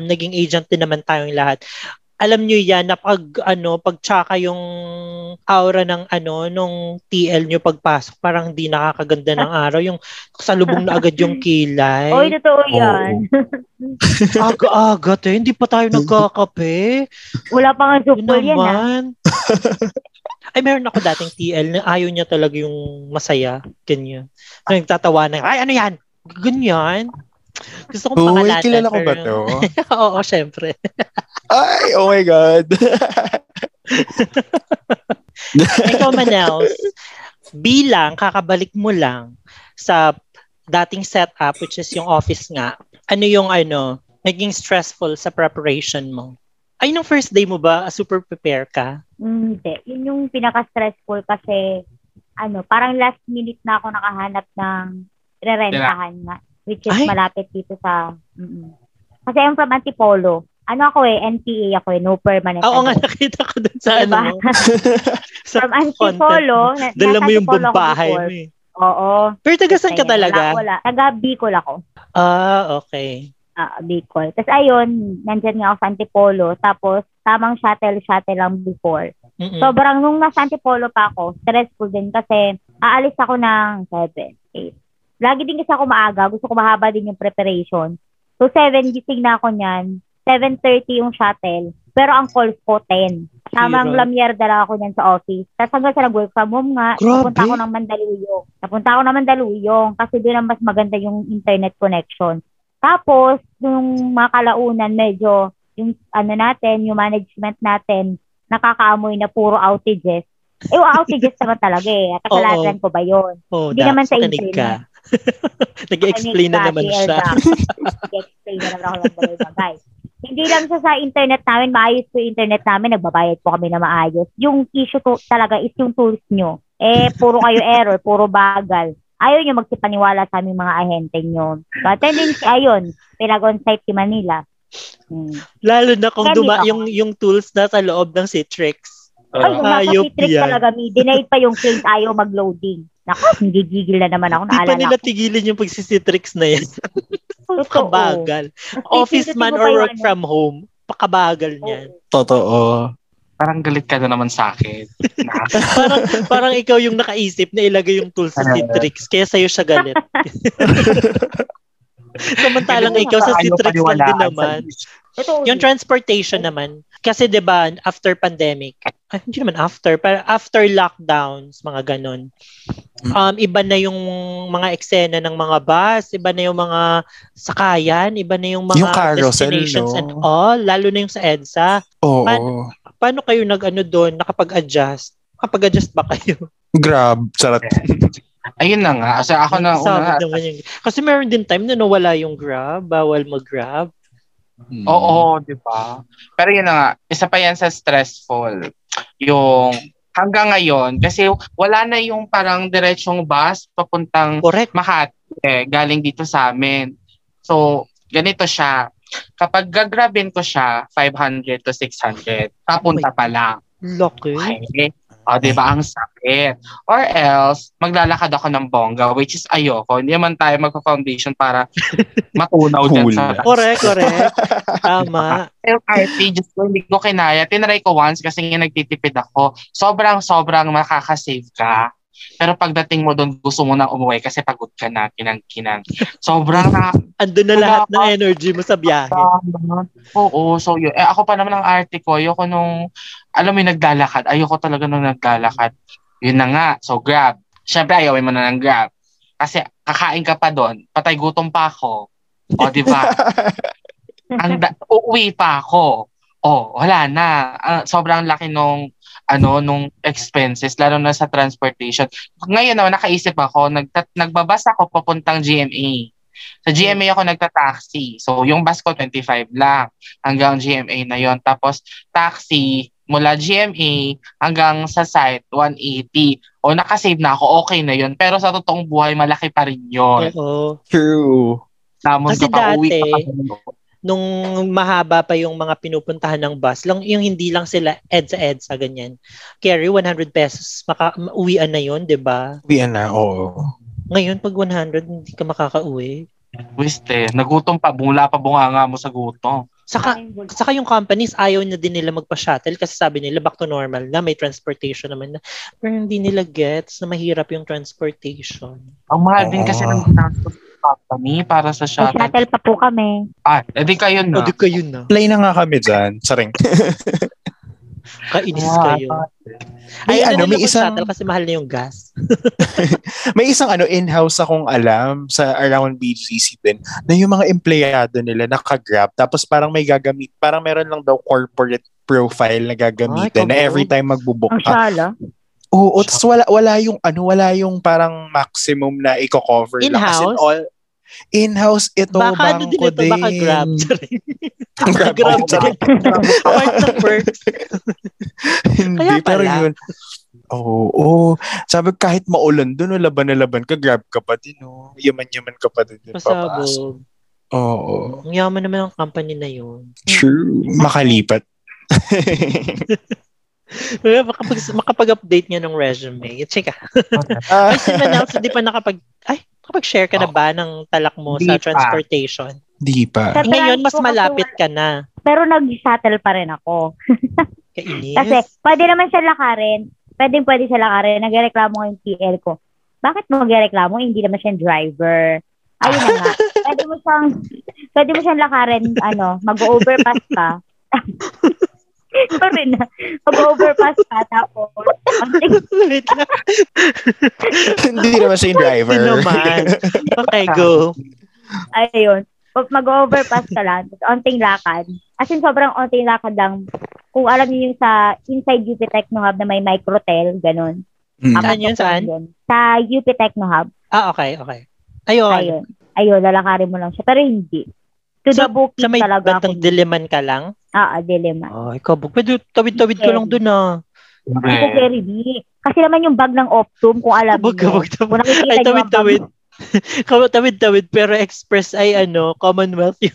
naging agent din naman tayong lahat. Alam nyo yan na pag tsaka yung aura ng nung TL nyo pagpasok, parang di nakakaganda ng araw. Yung salubong na agad yung kilay. Oy, totoo yan. Aga-agat eh. Hindi pa tayo nagkakape. Wala pa nga supol yan ah. Ay, meron ako dating TL na ayaw niya talaga yung masaya. Ganyan. So, nagtatawa na, ay, ano yan? Ganyan. Gusto kong pakalanan. Uy, kilala ko ba to? Oo, syempre. Ay, oh my God. Ikaw, Manels, bilang kakabalik mo lang sa dating setup, which is yung office nga, ano yung naging stressful sa preparation mo? Ay, nung first day mo ba, super prepare ka? Hindi. Yun yung pinaka-stressful kasi, parang last minute na ako nakahanap ng rerentahan na. Which is malapit dito sa... Kasi I'm from Antipolo. Ako eh, NPA ako eh, no permanent. Oo nga, nakita ko dun sa diba? From Antipolo. Dala mo yung bumbahay mo eh. Oo. Pero tagasan ka talaga? Wala. Taga Bicol ako. Ah, okay. Bicol. Tapos ayun, nandyan nga ako sa Antipolo. Tapos tamang shuttle lang before. Sobrang nung nasa Antipolo pa ako, stressful din kasi aalis ako ng 7, 8. Lagi din kasi ako maaga. Gusto ko mahaba din yung preparation. So, 7, gising na ako niyan. 7:30 yung shuttle. Pero ang calls ko, 10. Tamang lamyar dala ako niyan sa office. Tapos hanggang sa nag-work from home nga, napunta ako ng Mandaluyong. Kasi doon ang mas maganda yung internet connection. Tapos, yung mga kalaunan, medyo, yung yung management natin, nakakaamoy na puro outages. Outages naman talaga eh. At kasalanan ko ba yun? Oh, hindi naman sa internet. Nag-explain na naman siya. Nag-explain na naman ako ng bagay. Hindi lang siya sa internet namin, maayos po internet namin, nagbabayad po kami na maayos. Yung issue to talaga is yung tools nyo. Puro kayo error, puro bagal. Ayaw nyo magsipaniwala sa aming mga ahente nyo. But tendency, ayun, pinag-onsite si Manila. Lalo na kung yung tools na sa loob ng Citrix. Yung Citrix talaga, denied pa yung case, ayaw mag-loading. Naku, gigigil na naman ako. Hindi pa nila tigilin yung pagsisitrix na yan. Pakabagal. Office man or work from home, pakabagal niyan. Totoo. Parang galit ka na naman sa akin. Parang ikaw yung nakaisip na ilagay yung tools sa Citrix, kaya sa'yo siya galit. Samantalang ikaw sa Citrix lang din naman. Yung transportation naman. Kasi diba, after pandemic, hindi naman after, pero after lockdowns, mga ganun. Iba na yung mga eksena ng mga bus, iba na yung mga sakayan, iba na yung mga yung carousel, destinations and all, lalo na yung sa EDSA. Oo. Paano kayo doon, nakapag-adjust? Nakapag-adjust ba kayo? Grab, sarap. Ayun na nga. Kasi ako na una. Kasi meron din time na nawala yung Grab. Bawal mag-Grab. Oo, di ba? Pero yun na nga. Isa pa yan sa stressful. Yung hanggang ngayon. Kasi wala na yung parang diretsyong bus papuntang Makati. Galing dito sa amin. So, ganito siya. Kapag gagrabin ko siya, 500 to 600. Papunta pa lang. Lucky. Okay. O, diba? Ang sakit. Or else, maglalakad ako ng bongga, which is ayoko. Hindi naman tayo magpa-foundation para matunaw dyan sa... Correct. Tama. Pero RP, just ko, hindi ko kinaya. Tinry ko once kasi nga nagtitipid ako. Sobrang makakasave ka. Pero pagdating mo doon, gusto mo nang umuwi kasi pagod ka na, kinang-kinang. Sobrang na... Andun na lahat ng energy mo sa biyahe. Oo, so yun. Ako pa naman ang arte ko. Ayoko nung... Alam mo yung naglalakad. Ayoko talaga nung naglalakad. Yun na nga. So, Grab. Siyempre, ayawin mo na ng Grab. Kasi kakain ka pa doon. Patay gutom pa ako. O, diba? Uuwi pa ako. Oh, wala na. Sobrang laki nung nung expenses, lalo na sa transportation. Ngayon naman, nakaisip ako, nagbabas ako papuntang GMA. Sa GMA ako nagta-taxi. So, yung bus ko, 25 lang hanggang GMA na yon. Tapos, taxi mula GMA hanggang sa site, 180. O, nakasave na ako, okay na yon. Pero sa totoong buhay, malaki pa rin yon. Oo. True. Tamos kasi pa, dati, nung mahaba pa yung mga pinupuntahan ng bus, lang yung hindi lang sila EDSA ganyan. Carry 100 pesos, uwian na 'yon, 'di ba? Uwian na, oo. Ngayon pag 100 hindi ka makakauwi. Wiste, nagutom pa, bula pa bunganga mo sa gutom. Saka yung companies ayaw na din nila magpa-shuttle kasi sabi nila back to normal na, may transportation naman na. Pero hindi nila gets na mahirap yung transportation. Ang mahal din kasi ng transportation kami para sa shuttle. May shuttle pa po kami. Edi kayo na. Play na nga kami dyan. Saring. Kainis kayo. May isang shuttle kasi mahal na yung gas. May isang in-house akong alam sa around BGC din na yung mga empleyado nila nakagrab tapos parang may gagamit. Parang meron lang daw corporate profile na gagamitin na every time magbubook ka. Ang sala. Oo, tapos wala yung parang maximum na i-cover lang. In-house? In-house ito, baka bangko din. Baka din ito, baka grab. Grab din. Part of work. Hindi, pero yun. Oo. Sabi, kahit maulan doon, laban na laban ka, grab ka pa din. Oh. Yaman-yaman ka pa din. Pasabog. Oo. Ang yaman naman ang company na yun. True. Makalipat. Makapag-update niya ng resume. Chika. Ay, si Manel, hindi pa nakapag-share ka na ba ng talak mo sa transportation? Hindi pa. Ngayon, mas malapit ka na. Pero nag-shuttle pa rin ako. Kainis. Kasi, pwede naman siya lakarin. Pwede siya lakarin. Nagreklamo ko yung TL ko. Bakit mo magreklamo? Hindi naman siya driver. Ayun na nga. Pwede mo siyang lakarin, mag-overpass ka. Sorry na. Mag-overpass ka tapos. Hindi naman siya yung driver. Hindi naman. Okay, go. Ayun. Mag-overpass ka lang. Onting lakad. As in, sobrang onting lakad lang. Kung alam niyo yung sa inside UP Techno Hub na may microtel, ganun. Saan yun? Saan? Sa UP Techno Hub. Okay. Ayun, lalakarin mo lang siya. Pero hindi. So, may batang Diliman ka lang? Oo, Diliman. Ikaw, pwede tawid-tawid ko lang doon, Hindi ko carry di. Kasi naman yung bag ng Optum, kung alam mo. Ay, tawid-tawid. Tawid-tawid, pero express ay, Commonwealth yun.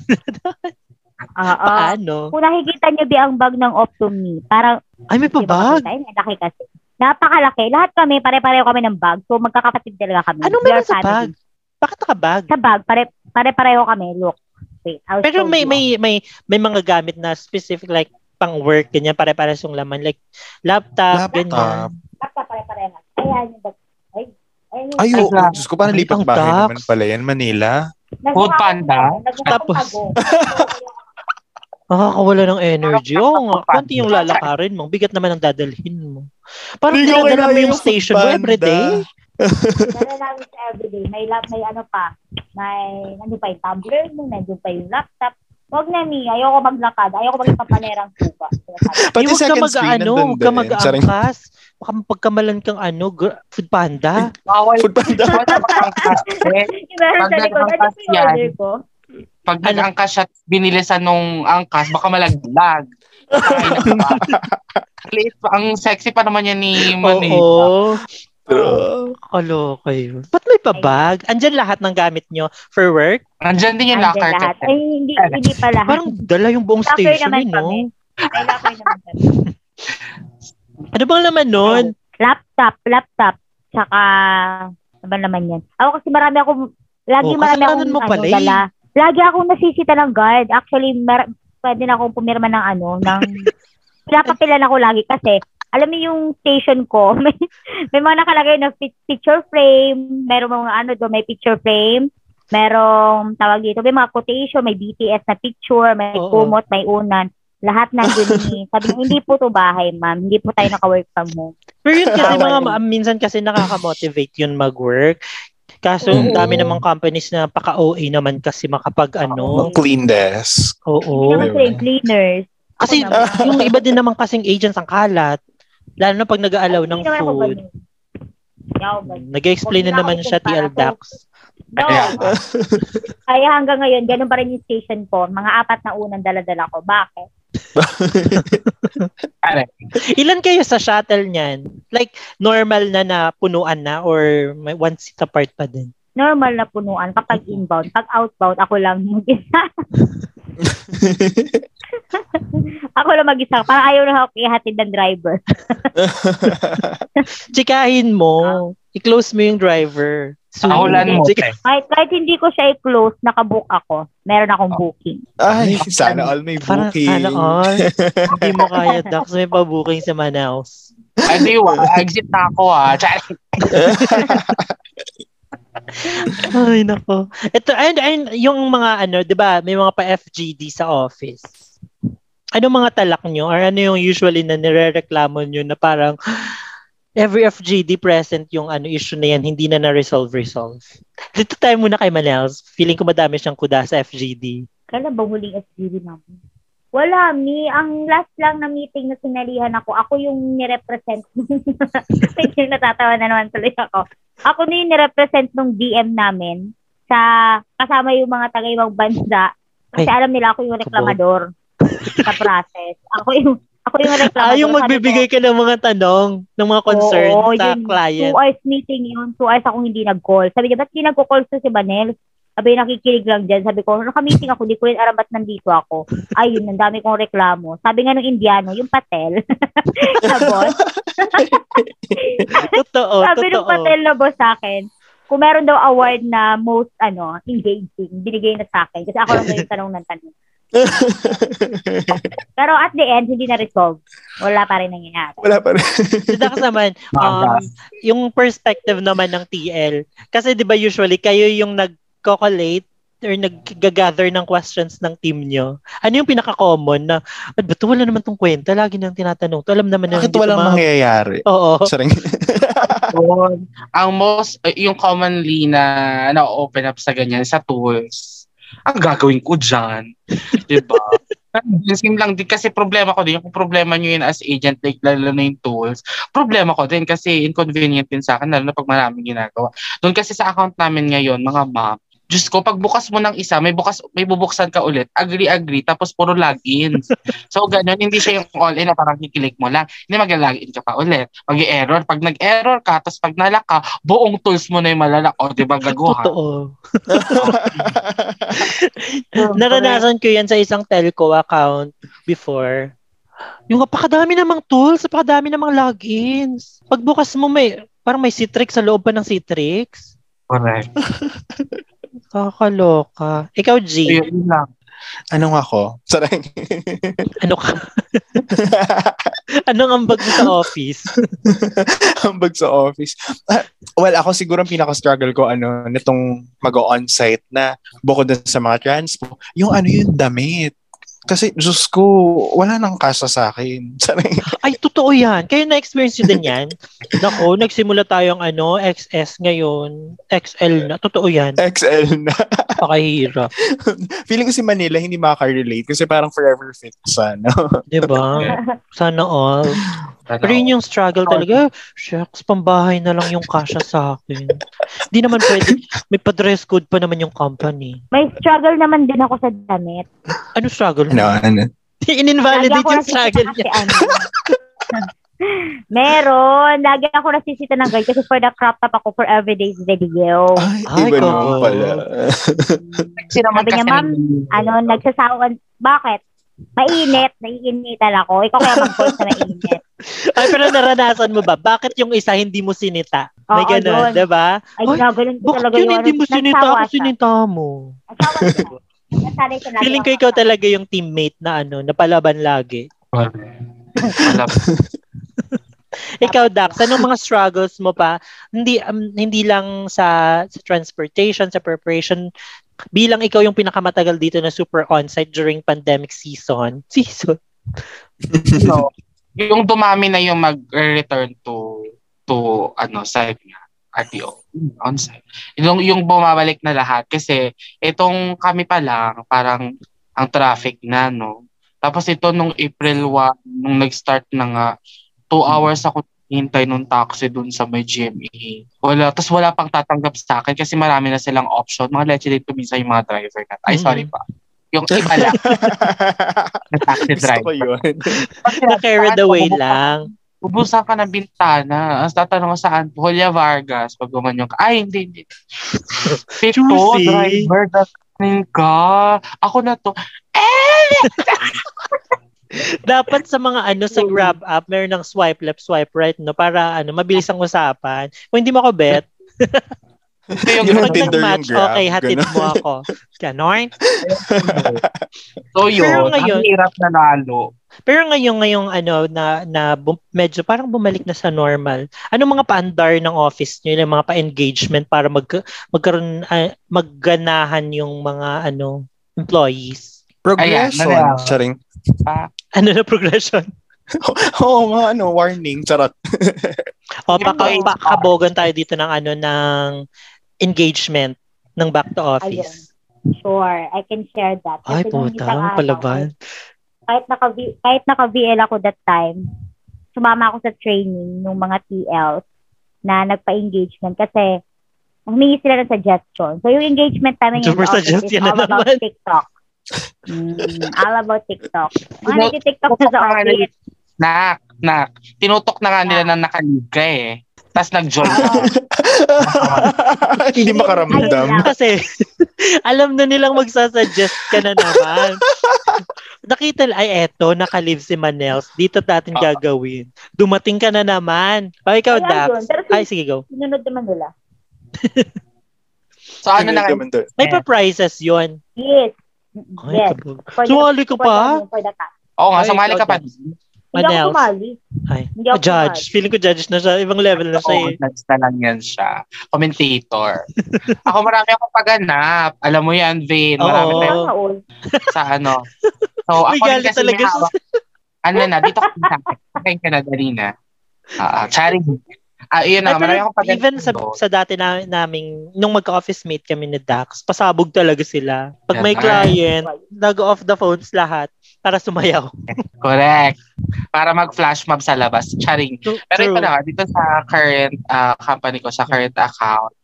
Paano? Kung nakikita niyo ang bag ng Optum ni, parang... Ay, may pabag? Ay, malaki kasi. Napakalaki. Lahat kami, pare-pareho kami ng bag. So, magkakapatid talaga kami. Anong meron sa bag? Bakit nakabag? Sa bag, pare-pareho kami. Look. Wait, pero may mga gamit na specific like pang work ganyan, pare-parehas yung laman like laptop ganyan. Laptop pare-parehas. Ayan yung bag. Ay, Diyos ko, parang lipat bahay naman pala yan, Manila. Foodpanda. Tapos nakakawala ng energy. Oo nga, konti yung lalakarin mo. Bigat naman ang dadalhin mo. Parang dinadala mo yung station mo everyday. Dala namin sa everyday. May pa. May, nandun pa yung tumbler mo, nandun pa yung laptop. Huwag na, Mi. Ayoko maglakad. Ayoko magpapanerang kuba. Pati second screen nandun. Huwag ka mag-aangkas. Baka pagkamalan kang Foodpanda. Foodpanda. Meron sa likod. Ano yung order ko? Pag nag-angkas siya, binilisan nung angkas, baka malaglag. Ang sexy pa naman yan ni Manita. Oo. Hello kayo. Ba't may pabag? Andyan lahat ng gamit nyo for work? Andyan din yung locker. Ay, hindi pa lahat. Parang dala yung buong locker station yun, no? Ay, locker naman kami. Ano bang naman nun? Laptop. Tsaka, ano ba naman yan? Ako kasi marami akong, dala. Lagi akong nasisita ng guard. Actually, pwede na akong pumirma ng pinapapilan ako lagi kasi, alam mo yung station ko, may mga nakalagay na picture frame, merong mga may picture frame, merong tawag dito, may mga quotation, may BTS na picture, may kumot, may unan, lahat nandun ni. Sabi niya, hindi po to bahay, ma'am. Hindi po tayo naka-work from home. Pero yun kasi minsan kasi nakaka-motivate yun mag-work. Kaso, dami namang companies na paka-OA naman kasi makapag mag-clean desk. Oo. Hindi naman cleaners. Kasi yung iba din naman kasing agents ang kalat. Lalo na pag nag-aalaw ng food. Nag-explain na naman siya TL Dax. No. Kaya hanggang ngayon, ganun pa rin yung station ko. Mga 4 na unang dala-dala ko. Bakit? Ilan kayo sa shuttle niyan? Like, normal na na punuan na or may one seat apart pa din? Normal na punuan kapag inbound. Pag outbound, ako lang mag-isa. Ako lang mag-isa. Parang ayaw na ako ihatid ng driver. Chikahin mo. I-close mo yung driver. So, kahit hindi ko siya i-close, nakabook ako. Meron akong booking. Ay, sana all may booking. Sana all. Hindi mo kaya, Dax. May pa-booking sa Manaus. Hindi, exit na ako ha. Ay, nako. Ito, and yung mga ano, di ba, may mga pa-FGD sa office. Ano mga talak nyo? Or ano yung usually na nire-reklamo nyo na parang... every FGD present yung ano issue na yan, hindi na na-resolve. Dito tayo muna kay Manels. Feeling ko madami siyang kuda sa FGD. Kailan ba huling FGD namin? Wala, ang last lang na meeting na sinalihan ako yung nirepresent. Natatawa na naman tuloy ako. Ako na yung nirepresent ng DM namin sa kasama yung mga taga-ibang bansa. Kasi alam nila ako yung reklamador sa process. Ako yung magbibigay ka ng mga tanong, ng mga concern sa client. 2 hours meeting yun. 2 hours akong hindi nag-call. Sabi niya, ba't hindi nag-call sa si Manel? Sabi, nakikilig lang dyan. Sabi ko, naka-meeting ako, di ko rin aram ba't nandito ako. Ayun, ang dami kong reklamo. Sabi nga ng Indiano, yung patel. Na boss. Totoo. Sabi ng patel na boss sa akin, kung meron daw award na most engaging, binigay na sa akin. Kasi ako lang yung tanong ng tanong. Pero at the end, hindi na-resolve. Wala pa rin nangyayari. So, Dax naman, yung perspective naman ng TL, kasi di ba usually, kayo yung nag-collate or nag-gather ng questions ng team nyo. Ano yung pinaka-common na, ba't wala naman tong kwenta? Lagi nang tinatanong. To, alam naman na bakit walang mangyayari? Oo. Ang most, yung commonly na na-open up sa ganyan, sa tools. Ang gagawin ko dyan. Diba? Same lang din kasi problema ko din. Kung problema nyo yun as agent, like lalo na yung tools, problema ko din kasi inconvenient din sa akin, lalo na pag maraming ginagawa. Doon kasi sa account namin ngayon, mga ma'am, Diyos ko, pag bukas mo ng isa, may bubuksan ka ulit, agree, tapos puro logins. So, ganun, hindi siya yung all-in na parang kikilik mo lang. Hindi, mag-login ka pa ulit. Mag-error. Pag nag-error ka, tapos pag nalak ka, buong tools mo na yung malalak. O, diba, gaguhan? Totoo. Naranasan ko yan sa isang telco account before. Yung napakadami namang tools, napakadami namang logins. Pag bukas mo, parang may Citrix sa loob pa ng Citrix. Correct. Kakaloka. Ikaw, G? Ayun lang. Anong ako? Sarang. Ano ka? Anong ambag sa office? Ambag sa office? Well, ako siguro ang pinaka-struggle ko nitong mag-onsite na bukod na sa mga transpo, yung yung damit. Kasi, Diyos ko, wala nang kasa sa akin. Ay, totoo yan. Kayo na-experience nyo din yan? Nako, nagsimula tayong XS ngayon. XL na. Totoo yan. XL na. Pakahirap. Feeling ko si Manila hindi maka-relate kasi parang forever fit sana. Diba? Sana all. Pero yun yung struggle talaga. Shucks, pambahay na lang yung kasya sa akin. Hindi naman pwede. May pa-dress code pa naman yung company. May struggle naman din ako sa damit. Ano struggle? Ano? In-invalidate yung struggle niya. Meron. Lagi ako nasisita ng guy kasi for the crop top ako for everyday video. Ay, iba naman pala. Sabi niya, ma'am, nagsasawan. Bakit? Mainit. Naiinitan ako. Ikaw kaya mag-post na mainit. Ay, pero naranasan mo ba? Bakit yung isa hindi mo sinita? May ganun, diba? Ay, bakit yun hindi mo sinita? Ako sinita mo. Feeling ko ikaw talaga yung teammate na napalaban lagi. Ikaw, Dax, anong mga struggles mo pa? Hindi lang sa transportation, sa preparation. Bilang ikaw yung pinakamatagal dito na super on-site during pandemic season. So, yung dumami na yung mag-return to site niya, RTO, on-site. Yung bumabalik na lahat kasi itong kami pa lang, parang ang traffic na, no? Tapos ito nung April 1, nung nag-start na nga, 2 hours ako hintay nung taxi dun sa may GMA. Wala, tapos wala pang tatanggap sa akin kasi marami na silang option. Mga leche-late kuminsan yung mga driver na. Ay, sorry pa. Yung iba lang. Na taxi driver. Gusto ko yun. Na-carried away lang. Bubusan ka ng bintana. Ang tatanong ko saan? Julia Vargas. Pag gumanyo ka. Ay, hindi. Pito, driver, dating ka. Ako na to. Eh! Dapat sa mga ano, sa Grab app, meron ng swipe left, swipe right, no? Para ano, mabilis ang usapan. Kung hindi mo ako bet. Yung match, okay, hatid mo ako. Ganon. So yun, ang hirap na lalo. Pero ngayong ano na medyo parang bumalik na sa normal. Ano mga paandar ng office niyo, yung mga pa-engagement para magkaroon magganahan yung mga ano employees. Progression, charing. Ano na progression? Oo, oh, ano, warning, charot. O pakabogan tayo dito ng ano ng engagement ng back to office. Ayun. Sure, I can share that. Ay, putang palaban. Kahit naka VL ako that time, sumama ako sa training ng mga TL na nagpa-engagement kasi humingi sila ng suggestion. So yung engagement time yung office is all about TikTok. All about TikTok. Mga nag-tiktok na sa office. Nak. Tinutok na nga nila na nakaliga eh. Tapos nag-join. Hindi makaramdam. Kasi alam na nilang magsasuggest ka na naman. Nakita, ay eto, nakalive si Manels. Dito natin gagawin. Dumating ka na naman. O ikaw, Dax. Ay, sige, go. Sinunod naman nila. So, ano na nga? May pa-prizes yun. Yes. Yes. Sumali ka pa? Oo nga, sumali ka pa. Manels. Hindi ako judge. Feeling ko judge na siya. Ibang level na siya eh. Judge na lang yan siya. Commentator. Ako marami akong paganap. Alam mo yan, Vane. Marami tayong sa ano. So, ako rin kasi may hawak. Ano na, dito ka na. Thank you na, Darina. Charing. Yun na, marami akong paganap. Even sa dati naming, nung magka-office mate kami ni Dax, pasabog talaga sila. Pag may client, nag-off the phones lahat. Para sumayaw. Correct. Para mag-flash mob sa labas. Charing. Pero ito na, dito sa current company ko, sa current account,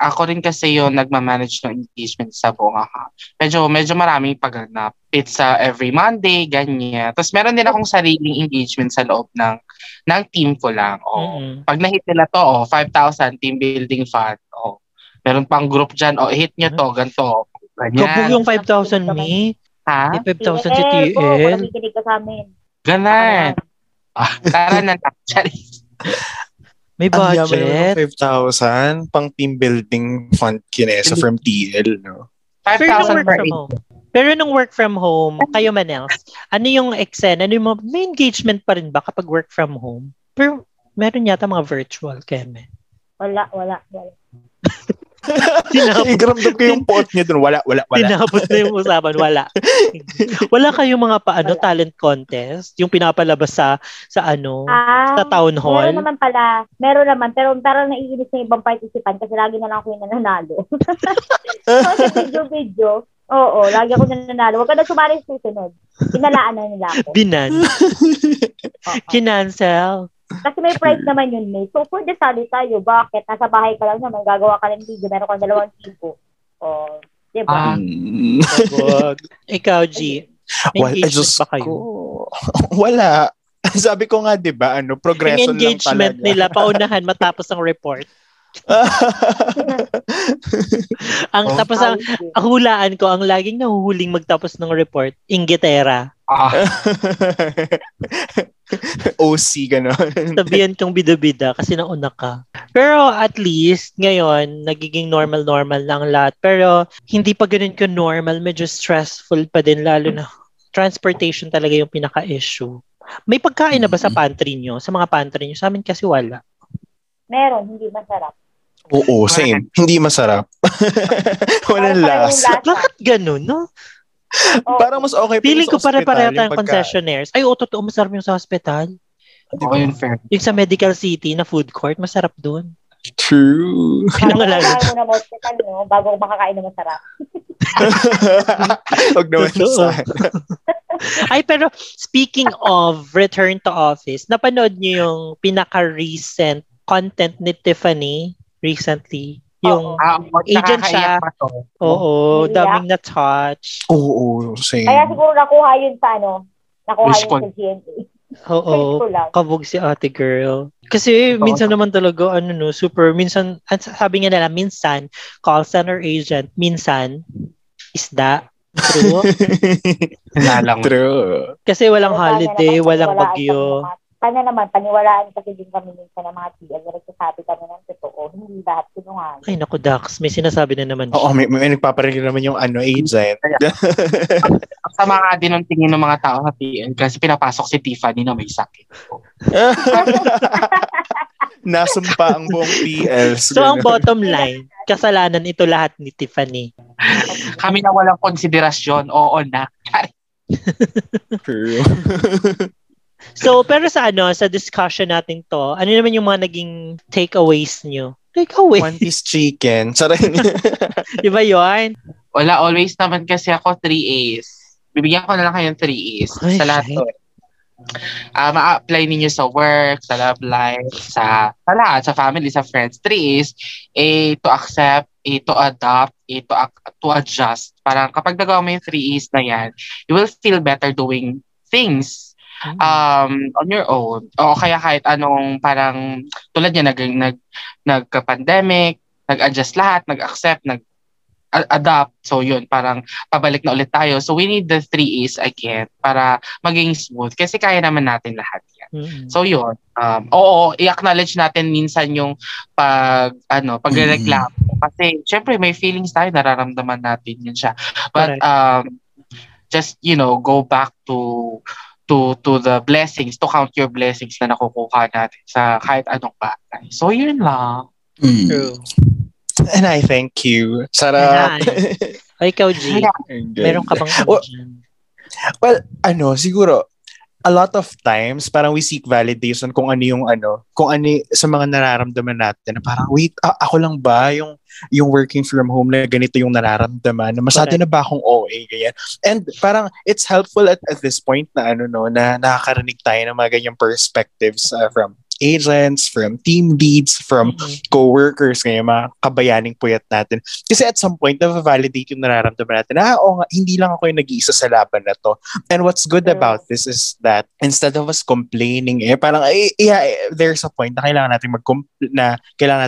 ako rin kasi yung nagmamanage ng engagement sa buong account. Medyo maraming pagganap. It's every Monday, ganyan. Tapos meron din akong sariling engagement sa loob ng team ko lang. Oh. Mm-hmm. Pag na-hit nila to, 5,000 team building fund. Oh. Meron pang group dyan, hit nyo to, ganito. Kapag yung 5,000 me, ha? 5,000 si TL. Oo, nakikinig ka sa amin. Ganun. Tara na. May budget. 5,000 pang team building fund kinesa from TL, no? 5,000 per home. Pero nung work from home, kayo Manels, ano yung eksena? Ano yung may engagement pa rin ba kapag work from home? Pero meron yata mga virtual, keme. Wala. Ikiramdam ko yung pot niya dun. Wala. Tinapos na yung usapan. Wala kayong mga talent contest? Yung pinapalabas sa town hall? Meron naman pala. Meron naman. Pero parang naiinis na ibang participant kasi lagi na lang ako yung nananalo. So, sa video. Oo, lagi ako nananalo. Huwag ka na sumari sa susunod. Inalaan na nila ako. Binan. Kinancel. Kasi may price naman yun, mate. So, for the sali tayo, bakit? Nasa bahay ka lang naman, gagawa ka ng video, meron kang 2 tipo. O, diba? Ikaw, G. Engagement ba kayo? Wala. Sabi ko nga, diba, progression lang pala. Yung engagement nila, paunahan matapos ang report. Tapos ang hulaan ko, ang laging nahuhuling magtapos ng report, Ingitera. OC, gano'n. Sabihan kang bida-bida kasi nauna ka. Pero at least, ngayon, nagiging normal-normal lang lahat. Pero hindi pa ganun ka normal, medyo stressful pa din, lalo na transportation talaga yung pinaka-issue. May pagkain na ba sa pantry nyo? Sa mga pantry nyo? Sa amin kasi wala. Meron, hindi masarap. Oo, same. Hindi masarap. Walang lasa. Bakit ganun, no? Oh. Parang mas okay pa feeling ko pare-pareho tayong concessionaires. Ay, totoo, masarap yung sa hospital. Yung sa Medical City na food court, masarap doon. True. Pinangalan mo na hospital, no? Bago makakain na masarap. Huwag naman sa Ay, pero speaking of return to office, napanood niyo yung pinaka-recent content ni Tiffany recently? Yung agent siya. Oo, daming na-touch. Oo, same. Kaya siguro nakuha yun sa ano? Nakuha yun sa GMA. Oo, kabog si ate girl. Kasi minsan naman talaga, ano no, super, minsan, sabi nga nila, minsan, call center agent, minsan, isda. True. True. Kasi walang holiday, walang bagyo. Sana naman, paniwalaan kasi din kami minsan ng mga TL. Nagsasabi kami ng totoo. Hindi lahat sinungaling. Ay, naku, Dax. May sinasabi na naman siya. Oo, may nagpaparinig naman yung ano, agent. Sa mga din ang tingin ng mga tao sa TL kasi pinapasok si Tiffany na may sakit. Nasumpa ang buong TL. So, ang bottom line, kasalanan ito lahat ni Tiffany. Kami na walang konsiderasyon. Oo na. True. So, pero sa ano, sa discussion natin to, ano naman yung mga naging takeaways nyo? Takeaways? One piece chicken. Sarin. Diba yun? Wala, always naman kasi ako 3 A's. Bibigyan ko na lang kayong 3 A's. Ay, sa lahat to. Ma-apply ninyo sa work, sa love life, sa lahat, sa family, sa friends. 3 A's, A, to accept, A, to adopt, A, to adjust. Parang kapag nagawa mo yung 3 A's na yan, you will feel better doing things on your own. O kaya kahit anong parang tulad niya nagka-pandemic, nag-adjust lahat, nag-accept, nag-adapt. So yun, parang pabalik na ulit tayo. So we need the 3 A's again para maging smooth kasi kaya naman natin lahat yan. Mm-hmm. So yun, oo, i-acknowledge natin minsan yung pagreklamo. Mm-hmm. Kasi syempre may feelings tayo, nararamdaman natin yun siya. But just, you know, go back to the blessings, to count your blessings na nakukuha natin sa kahit anong bagay. So, yun lang. Mm. True. And I thank you. Sarap. Ay, ikaw, G. Meron ka bang well, ano, siguro, a lot of times, parang we seek validation kung ano yung sa mga nararamdaman natin. Parang, wait, ako lang ba yung working from home na ganito yung nararamdaman, na masyado na ba akong OA, ganyan. And parang it's helpful at this point na na nakakarinig tayo ng mga ganyang perspectives from agents, from team leads, from co-workers, ganyan, mga kabayaning puyat natin. Kasi at some point, na-validate yung nararamdaman natin, oo nga, hindi lang ako yung nag-iisa sa laban na to. And what's good about this is that instead of us complaining, there's a point na kailangan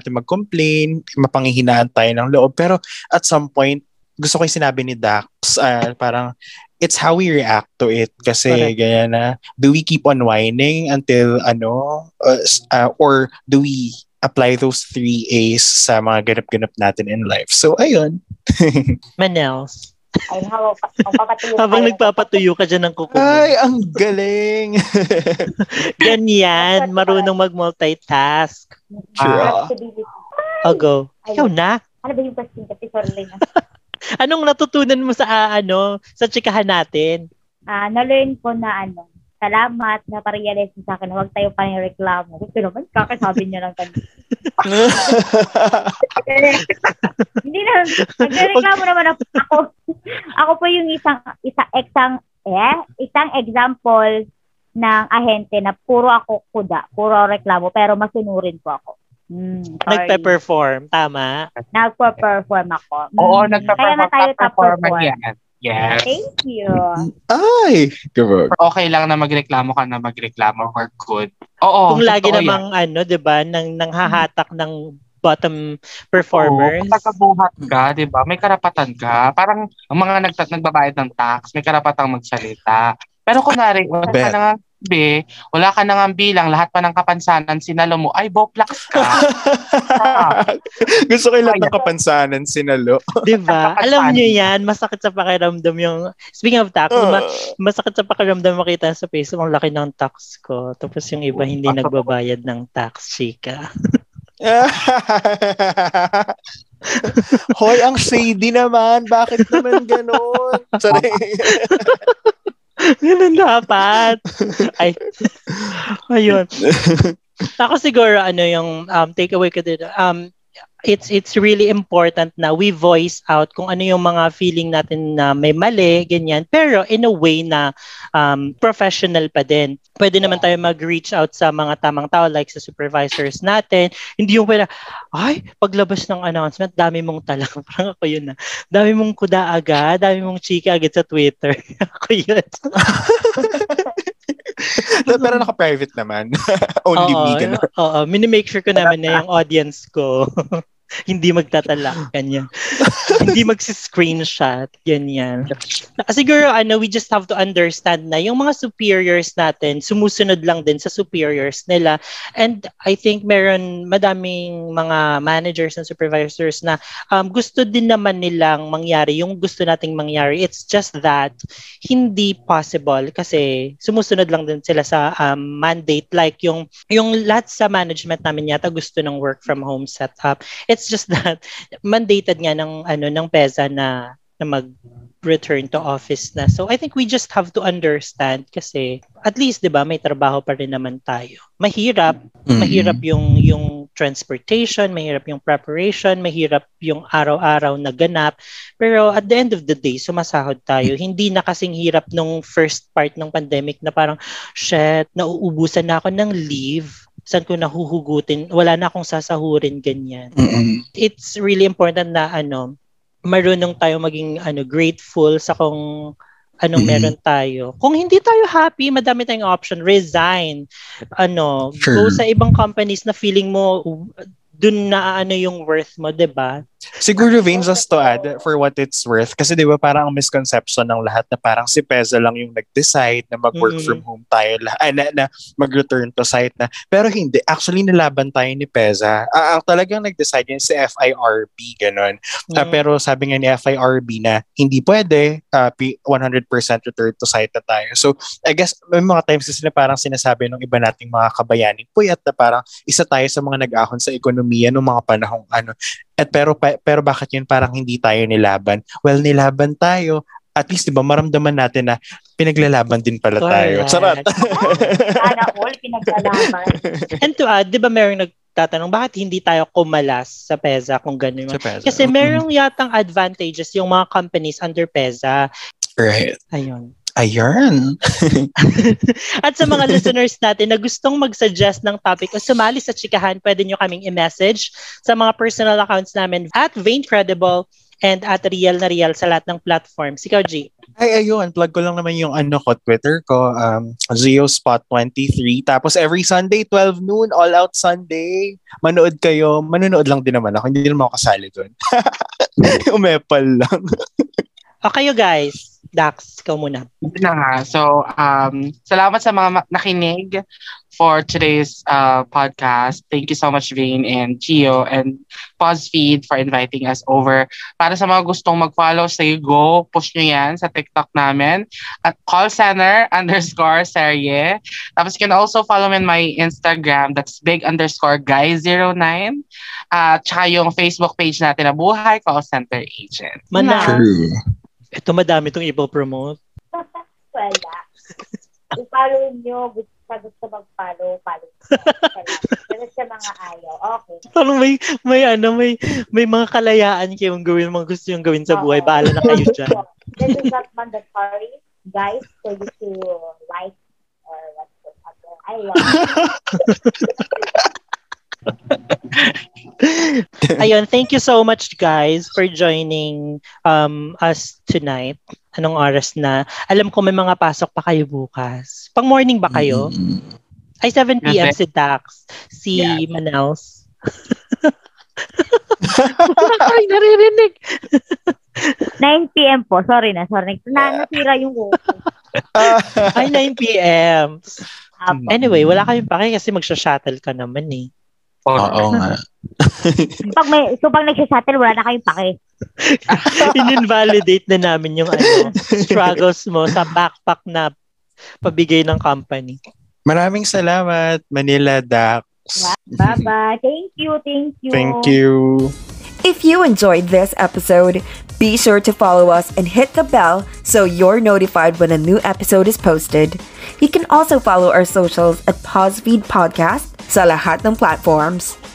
natin mag-complain, mapanghihinaan tayo ng loob. Pero at some point, gusto ko yung sinabi ni Dax, parang, it's how we react to it kasi ganyan na. Do we keep on whining until or do we apply those 3 A's sa mga ganap-ganap natin in life? So, ayun. Manels. Ay, habang nagpapatuyo ka dyan ng kuko. Ay, ang galing! Ganyan, marunong mag-multitask. Sure. I'll go. Ikaw na. Ano ba yung question? Kasi sorry na. Anong natutunan mo sa sa tsikahan natin? Na-learn ko na salamat na pa-realize mo sa akin. Huwag tayo pa yung reklamo. Kasi naman, kakasabi niya lang kanina. Hindi na. Nagreklamo naman ako. Ako po yung isang example ng ahente na puro ako kuda. Puro reklamo. Pero masunurin po ako. Nagpe-perform, tama? Nagpe-perform ako. Oo, nagpe-perform. Kaya perform yan. Yes. Thank you. Ay! Good. Okay lang na magreklamo for good. Oo. Kung lagi namang diba, nang hahatak ng bottom performers. Oo, pagkabuhat ka, diba? May karapatan ka. Parang ang mga nagbabayad ng tax, may karapatang magsalita. Pero kunwari, wala ka na nga bilang, lahat pa ng kapansanan sinalo mo, ay boplax ka. Gusto ko yung lahat ng kapansanan sinalo. Diba? Alam nyo yan, masakit sa pakiramdam yung, speaking of tax, masakit sa pakiramdam makita sa Facebook, ang laki ng tax ko. Tapos yung iba hindi nagbabayad ng tax, chika. Hoy, ang shady naman. Bakit naman ganun? Sorry. Ganun dapat. Ay. Ayun. Ako siguro yung takeaway ko dito. it's really important na we voice out kung ano yung mga feeling natin na may mali, ganyan. Pero in a way na professional pa din. Pwede naman tayo mag-reach out sa mga tamang tao like sa supervisors natin. Hindi yung pala, ay, paglabas ng announcement, dami mong talak. Parang ako yun na. Dami mong kuda agad, dami mong chika agad sa Twitter. Ako yun. Pero naka-private naman. Only me. Oo, minimake sure ko naman na yung audience ko hindi magtatala, ganyan. Hindi magsi-screenshot, ganyan. Siguro, we just have to understand na yung mga superiors natin, sumusunod lang din sa superiors nila. And I think madaming mga managers and supervisors na gusto din naman nilang mangyari, yung gusto nating mangyari. It's just that hindi possible kasi sumusunod lang din sila sa mandate. Like yung lahat sa management namin yata gusto ng work from home setup. It's just that mandated nga ng PEZA na mag-return to office na. So I think we just have to understand kasi at least 'di ba may trabaho pa rin naman tayo. Mahirap yung transportation, mahirap yung preparation, mahirap yung araw-araw na ganap. Pero at the end of the day, sumasahod tayo. Hindi na kasing hirap nung first part ng pandemic na parang shit, nauubusan na ako ng leave. Saan ko nahuhugutin, wala na akong sasahurin, ganyan. It's really important na marunong tayo maging grateful sa kung anong meron tayo. Kung hindi tayo happy, madami tayong option, resign, go sa ibang companies na feeling mo dun na yung worth mo, diba? Siguro, Vane, just to add for what it's worth, kasi diba parang ang misconception ng lahat na parang si PEZA lang yung nag-decide na mag-work from home tayo, na mag-return to site na. Pero hindi, actually nilaban tayo ni PEZA. Ang talagang nag-decide yun si FIRB, ganun. Pero sabi nga ni FIRB na hindi pwede, 100% return to site na tayo. So, I guess, may mga times kasi na parang sinasabi ng iba nating mga kabayaning puyat na parang isa tayo sa mga nag-ahon sa ekonomiya ng mga panahong pero bakit yun parang hindi tayo nilaban? Well, nilaban tayo. At least, diba, maramdaman natin na pinaglalaban din pala tayo. Sarap. Sana all pinaglalaban. And to add, diba merong nagtatanong, bakit hindi tayo kumalas sa PEZA kung gano'n? Kasi merong yatang advantages yung mga companies under PEZA. Right. Ayun. Ayan. At sa mga listeners natin na gustong mag-suggest ng topic o sumali sa chikahan, pwede nyo kaming i-message sa mga personal accounts namin at VaneCredible and at Real na Real sa lahat ng platforms. Ikaw, G. Ay, ayun. Plug ko lang naman yung ko, Twitter ko, ZeoSpot23. Tapos every Sunday, 12 noon, All Out Sunday. Manood kayo. Manonood lang din naman ako. Hindi naman ako kasali dun. Umepal lang. Okay, you guys. Dax, ikaw muna. So, salamat sa mga nakinig for today's podcast. Thank you so much, Vane and Gio and PozFeed for inviting us over. Para sa mga gustong mag-follow, say go, push nyo yan sa TikTok namin at callcenter_serye. Tapos you can also follow me on my Instagram, that's big_guy09. Tsaka yung Facebook page natin na Buhay Call Center Agent. True. Ito, madami itong ipopromote. Wala. I-follow nyo. Sagot sa mag-follow. Follow. Sagot sa mga ayaw. Okay. Parang may mga kalayaan kayong gawin, mga gusto yung gawin sa buhay. Bahala na kayo dyan. This is not mandatory, guys, for you to like or whatsoever. I love it. Ayun, thank you so much guys for joining us tonight. Anong oras na? Alam ko may mga pasok pa kayo bukas. Pang morning ba kayo? Ay 7 p.m. si Dax, si Manels. Ay, naririnig. 9 p.m. po. Sorry. Nasira yung water. Ay, 9 p.m. Anyway, wala kayong pake kasi magsha-shuttle ka naman eh. Oo nga. Pag nag-shuttle, wala na kayong pake. Ininvalidate na namin yung struggles mo sa backpack na pabigay ng company. Maraming salamat, Manila Dax. Bye-bye. Thank you. If you enjoyed this episode, be sure to follow us and hit the bell so you're notified when a new episode is posted. You can also follow our socials at PozFeed Podcast sa lahat ng platforms.